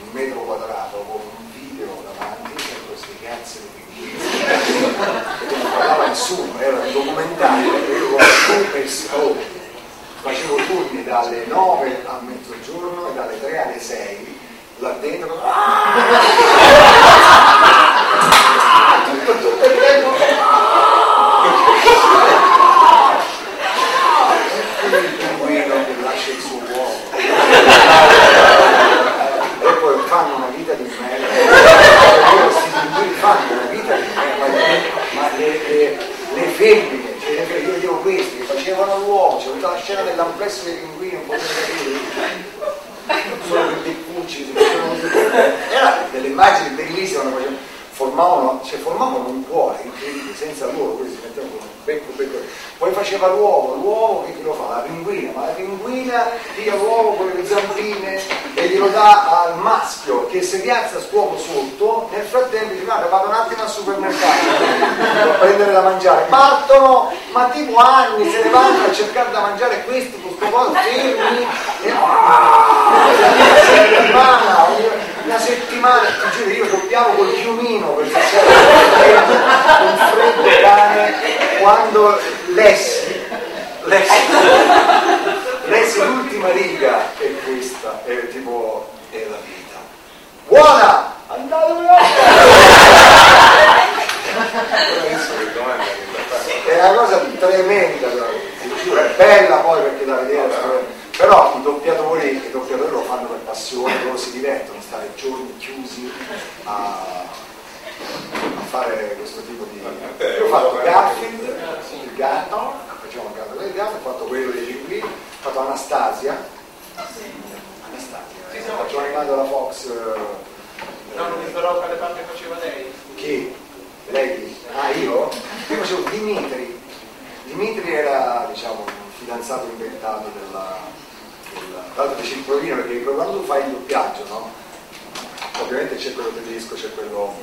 1 metro quadrato con un video davanti con queste cazzo di pinguini e non parlava nessuno, era un documentario perché io con super scope facevo turni dalle 9 a mezzogiorno e dalle 3 alle 6 là dentro tutto il tempo il suo uomo e poi fanno una vita di merda, ma le femmine, cioè io dico questi facevano l'uomo, c'è tutta la scena dell'amplesso dei pinguini un po' solo che dei cucci era delle immagini bellissime, formavano un cuore incredibile, senza loro quelli si mettevano con un becco. Poi faceva l'uovo che lo fa? La pinguina, ma la pinguina tira l'uovo con le zampine e glielo dà al maschio che si piazza suo sotto, nel frattempo dice guarda vado un attimo al supermercato a prendere da mangiare, partono ma tipo anni se ne vanno a cercare da mangiare questo con sto coso, fermi e una settimana, ti giuro io doppiavo col piumino perché c'era un freddo cane quando lessi l'ultima riga e questa è tipo è la vita buona andate è una cosa tremenda, ti giuro è bella poi perché da vedere. Però i doppiatori lo fanno per passione, loro si divertono, stare giorni chiusi a fare questo tipo di... Io ho fatto Garfield, il gatto, facciamo il gatto, ho fatto quello dei pinguini, ho fatto Anastasia, faccio animato alla Fox... No, non mi però quale parte faceva lei. Chi? Lei? Ah, io? Io facevo Dimitri. Dimitri era, diciamo, un fidanzato inventato della... Tra l'altro dice il provino perché quando tu fai il doppiaggio, no? Ovviamente c'è quello tedesco, c'è quello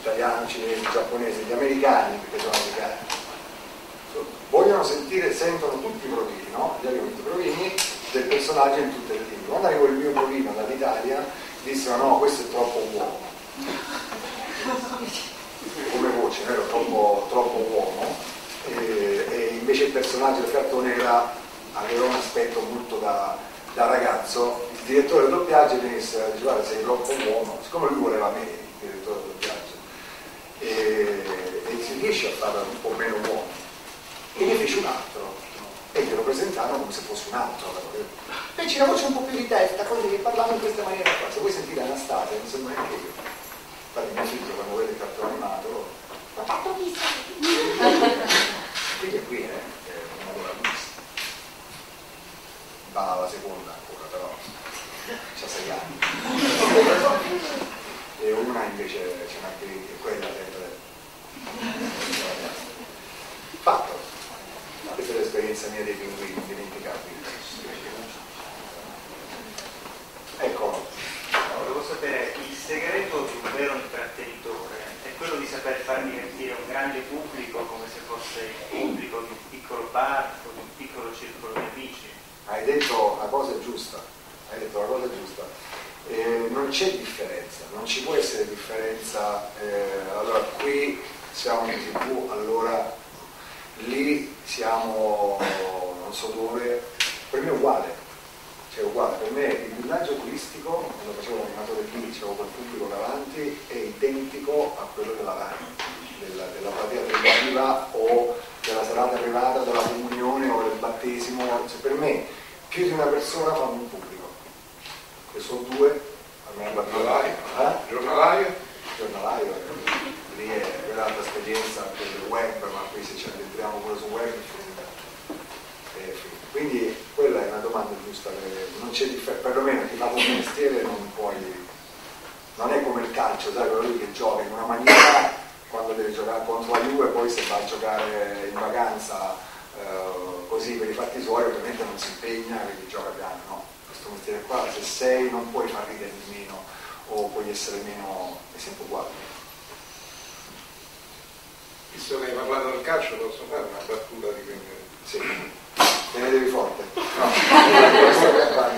italiano, cinese, giapponese, gli americani, perché sono americani, vogliono sentono tutti i provini, no? Gli arrivano tutti i provini del personaggio in tutte le lingue. Quando arrivo il mio provino dall'Italia, dissero no, questo è troppo uomo. Come voce, vero? Troppo uomo. E invece il personaggio del cartone aveva un aspetto molto da ragazzo. Il direttore del doppiaggio disse guarda sei troppo buono, siccome lui voleva me, il direttore del doppiaggio, e si riesce a farlo un po' meno buono, e ne fece un altro e glielo presentarono come se fosse un altro, fece una voce un po' più di testa così, parlava in questa maniera qua. Se voi sentite Anastasia non sembra neanche io, infatti mio figlio quando vede il cartone animato papà, tu mi sa per far divertire un grande pubblico come se fosse il pubblico di un piccolo bar o di un piccolo circolo di amici. Hai detto la cosa giusta, hai detto la cosa giusta. Non c'è differenza, non ci può essere differenza, allora qui siamo in TV, allora lì siamo non so dove, per me è uguale, cioè uguale, per me il villaggio turistico, quando facevo l'animatore lì, dicevo col pubblico davanti, è identico a quello della Rai, della platea privativa o della serata privata, della comunione o del battesimo, cioè per me più di una persona fanno un pubblico. Sono due, almeno la giornalaia, giornalaio, lì è un'altra esperienza del web, ma qui se ci addentriamo pure sul web è finita. Quindi quella è una domanda giusta, non c'è differenza, perlomeno chi fa un mestiere non puoi, non è come il calcio, sai, quello lì che gioca in una maniera quando deve giocare contro la Juve e poi se va a giocare in vacanza così per i fatti suoi ovviamente non si impegna, quindi gioca piano, no? Mestiere qua, se sei non puoi far ridere di meno o puoi essere meno, è sempre uguale. Visto che hai parlato del calcio posso fare una battuta di quindi? Sì, tenetevi forte. No,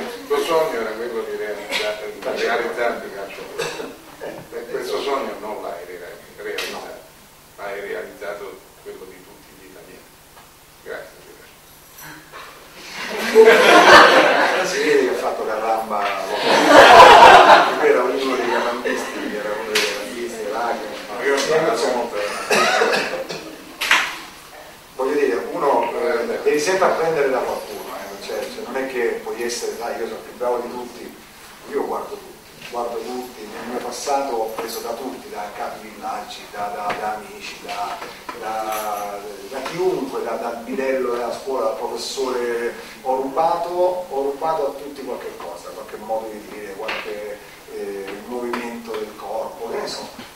il tuo sogno era quello di realizzare il calcio. Questo sogno non l'hai realizzato, no. Hai realizzato quello di tutti gli italiani. Grazie. Si vede che ha fatto caramba, era uno dei carambisti, era uno dei carambisti, voglio dire, uno devi sempre apprendere da qualcuno, cioè, non è che puoi essere, dai, io sono più bravo di tutti, io guardo tutti, nel mio passato ho preso da tutti, da capi villaggi, da amici, da chiunque, dal bidello della scuola, dal professore, ho rubato a tutti qualche cosa, qualche modo di dire, qualche movimento del corpo,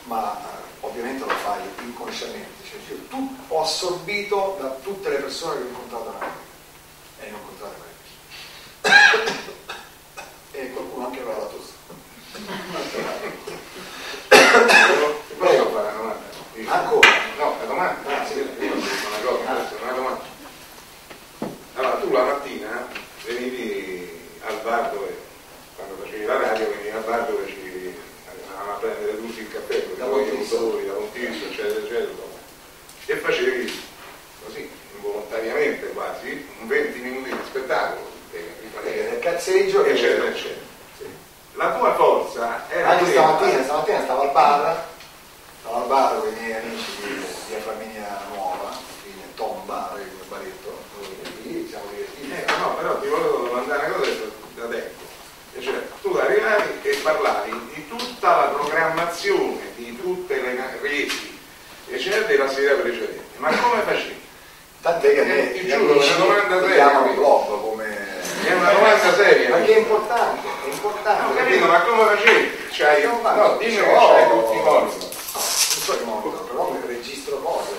ma ovviamente lo fai inconsciamente, cioè ho assorbito da tutte le persone che ho incontrato nella vita e non ho incontrato mai e qualcuno anche aveva la tosse. Posso fare una domanda? Ancora? No, la domanda, sì, io ho detto una cosa, una domanda. Allora, tu la mattina venivi al bar dove, quando facevi la radio, venivi al bar dove ci andavano a prendere tutti il caffè, perché poi i motori, da un tizio, eccetera, e facevi così, involontariamente quasi, un 20 minuti di spettacolo, del cazzeggio, eccetera. La tua forza era anche stamattina stavo al bar con i miei amici di Famiglia Nuova, quindi Tomba, il baretto, lì siamo divertiti. No, però ti volevo domandare una cosa da tempo, cioè tu arrivavi e parlavi di tutta la programmazione, di tutte le reti, eccetera, della sera precedente, ma come facevi? Tant'è che a me ti giuro, una domanda seria, un blog come... È una domanda seria. Ma che è importante, No, capito, ma come facevi? Cioè, no, dimmi che c'hai tutti i morti. No, non so il mondo, però registro cose.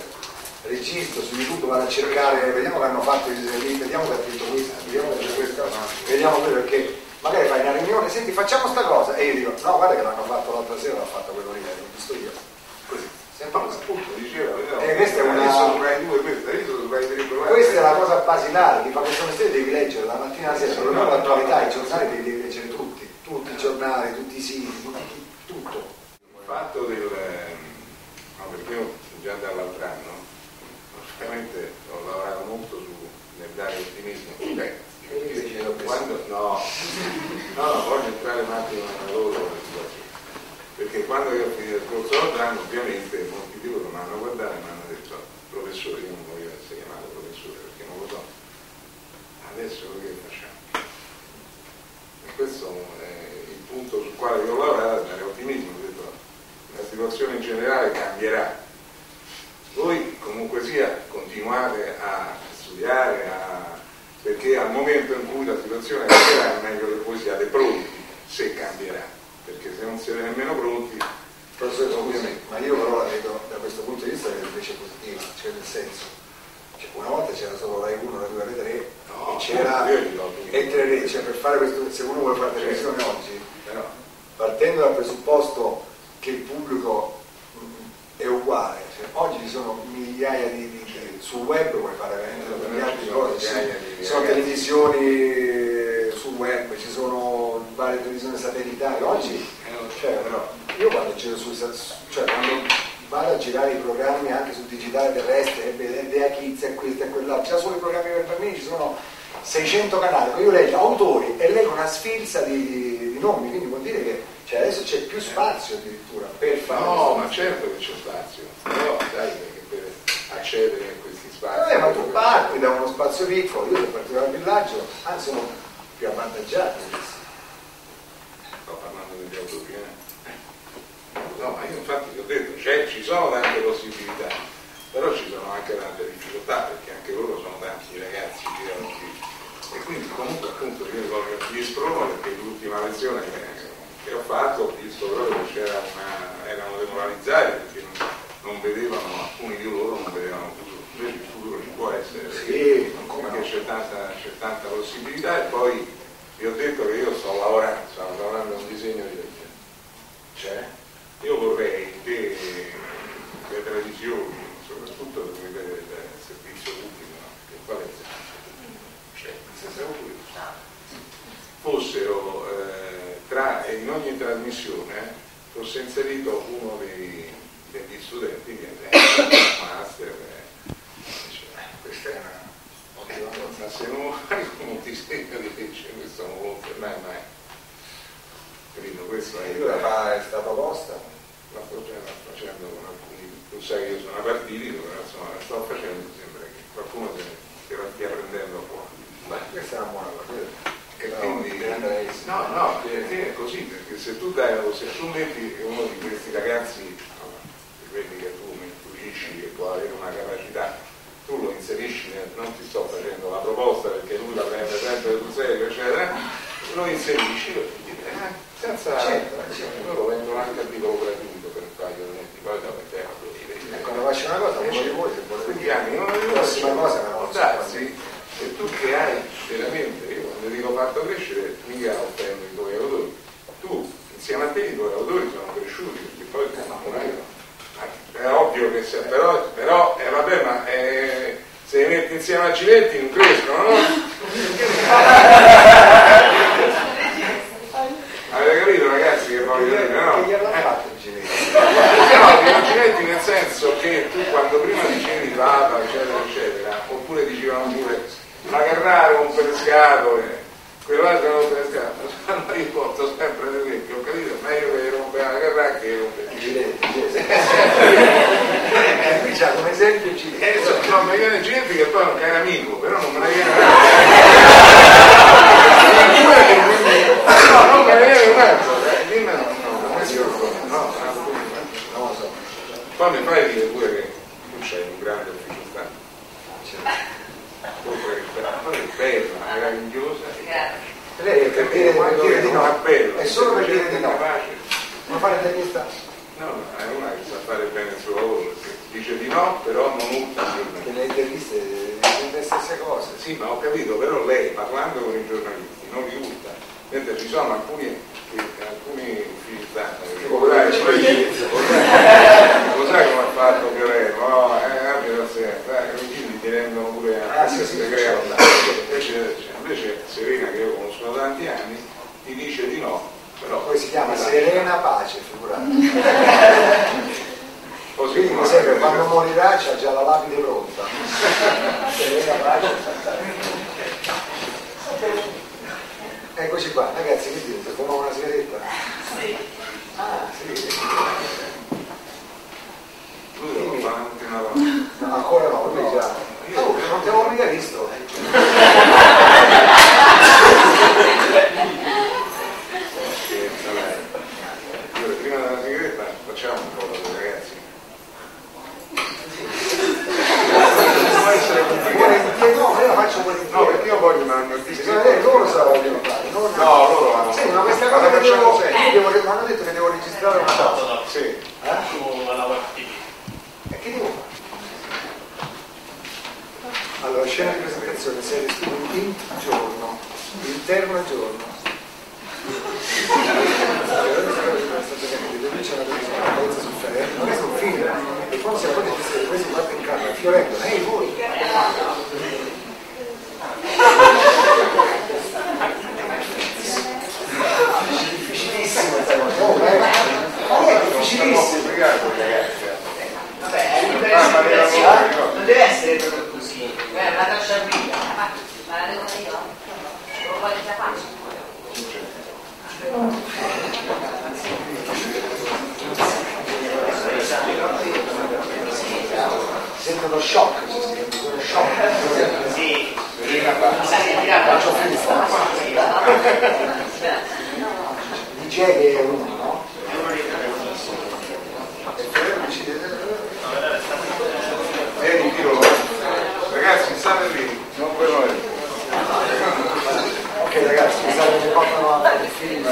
Registro su YouTube, vado a cercare, vediamo che hanno fatto gli israeliti, vediamo che ha detto questo, vediamo che c'è questa, vediamo quello, perché magari fai una riunione, senti facciamo sta cosa, e io dico, no, guarda che l'hanno fatto l'altra sera, l'ha fatto quello lì, l'ho visto io. Così. Sempre questo punto, dicevo, questa è una questa è la cosa basilare, ti fa questo mestiere devi leggere la mattina alla sera, soprattutto l'attualità, i giornali devi leggere tutti i giornali, tutti i siti, tutto. Il fatto del... no, perché io già dall'altro anno, praticamente ho lavorato molto nel dare ottimismo. No, voglio entrare un attimo nella loro situazione. Perché quando io ho finito il corso d'anno, ovviamente molti di loro mi hanno guardato e mi hanno detto, professore, io non voglio essere chiamato professore perché non lo so. Adesso che facciamo? E questo è il punto sul quale io ho lavorato, dare ottimismo, ho detto, la situazione in generale cambierà. Voi comunque sia continuate a studiare, perché al momento in cui la situazione cambierà è meglio che voi siate pronti se cambierà. Perché se non siete nemmeno pronti, ovviamente. Ma io però la vedo da questo punto di vista che invece è positiva, cioè nel senso, una volta c'era solo Rai 1, Rai 2, Rai 3, no, c'era Rai, cioè per fare questo, se uno vuole fare televisione oggi, però partendo dal presupposto che il pubblico è uguale, cioè, oggi ci sono migliaia di sul web puoi fare veramente miliardi di cose, ci sono televisioni sul web, ci sono varie televisioni satellitari, oggi cioè, però, io quando giro su, cioè quando vado a girare i programmi anche sul digitale terrestre, Idea Kids e questo e quell'altro, già solo i programmi per bambini ci sono 600 canali, io leggo autori e leggo una sfilza di nomi, quindi vuol dire che cioè, adesso c'è più spazio addirittura per fare. No, ma certo che c'è spazio, però sai che per accedere a questi spazi. Ma tu parti da uno spazio piccolo, io devo partire dal villaggio, anzi sono più avvantaggiato. Sto parlando degli autori, no, ma io infatti ti ho detto, ci sono tante possibilità, però ci sono anche tante difficoltà, perché anche loro sono tanti i ragazzi che erano qui. E quindi comunque appunto io mi esprono, perché l'ultima lezione che ho fatto ho visto proprio che c'era erano demoralizzati, perché non vedevano, alcuni di loro non vedevano il futuro, invece il futuro ci può essere, perché c'è tanta possibilità. E poi vi ho detto che io sto lavorando a un disegno di legge. Io vorrei che le televisioni, soprattutto per livello del servizio pubblico, che qual è il servizio pubblico, fossero in ogni trasmissione fosse inserito uno degli studenti che è un master, questa è una cosa, se non fai un disegno di legge questo non può fermare mai. Questo è stata posta, la sto facendo con alcuni, tu sai che io sono partito, però insomma la sto facendo, sembra che qualcuno se la stia prendendo fuori. Ma questa è una buona cosa. E no, quindi no, perché è così, perché se tu metti uno di questi ragazzi, di quelli che tu istruisci che può avere una capacità, tu lo inserisci non ti sto facendo la proposta perché lui la prende sempre sul serio, eccetera, lo inserisci senza loro vengono anche a titolo gratuito per un paio di anni, poi da terra quando faccio una cosa uno di voi se volete la prossima cosa se tu che hai veramente, io quando dico fatto crescere mica offendo i tuoi autori, tu insieme a te i tuoi autori sono cresciuti, perché poi è ovvio che se però vabbè, ma se li metti insieme a Giletti non crescono, no? Avete capito ragazzi che voglio dire? No, che gli hanno fatto i Giletti? No, i Giletti nel senso che tu quando prima dicevi papa, eccetera, eccetera, oppure dicevano pure la Carraro con per scatole, quell'altro non per scatole, hanno riporto sempre ad esempio, ho capito, è meglio che rompeva la Carrà che rompeva i Giletti. Qui c'ha come esempio i Giletti. No, mi viene i Giletti che poi è un caro amico, però non me la viene. No, non me la viene. Poi mi pare dire pure che tu c'hai un grande difficoltà, poi è bella, meravigliosa, lei è per dire di no, è solo per dire di no, non fare intervista, no, è una che sa fare bene il suo lavoro, dice di no però non urta, perché le interviste sono le stesse cose. Sì, ma ho capito, però lei parlando con i giornalisti non li urta, mentre ci sono alcuni filtrati, lo sai come ha fatto Fiorello, no? Quindi ti rendono pure a segreto, invece Serena, che io conosco da tanti anni, ti dice di no, però poi si chiama Serena Pace, figurati. Quindi mi sembra che quando morirà c'ha già la lapide pronta. Serena Pace è Eccoci qua, ragazzi, che dite? Fumavo una sigaretta? Sì. Ah, sì. Lui non fa una volta. Ancora no, lui già. Io non ti avevo mica visto. Io prima della sigaretta facciamo un po' di ragazzi. Può essere complicato. No, io la faccio volentieri. No, perché io voglio una loro saranno fare. No, loro hanno. Sì, ma questa cosa che mi hanno detto che devo registrare una cosa. No. Sì. Una lavorativa. E che devo fare? Allora, scena di presentazione, sei di studio in giorno, interno a giorno. Ragazzi, mi sa che mi portano a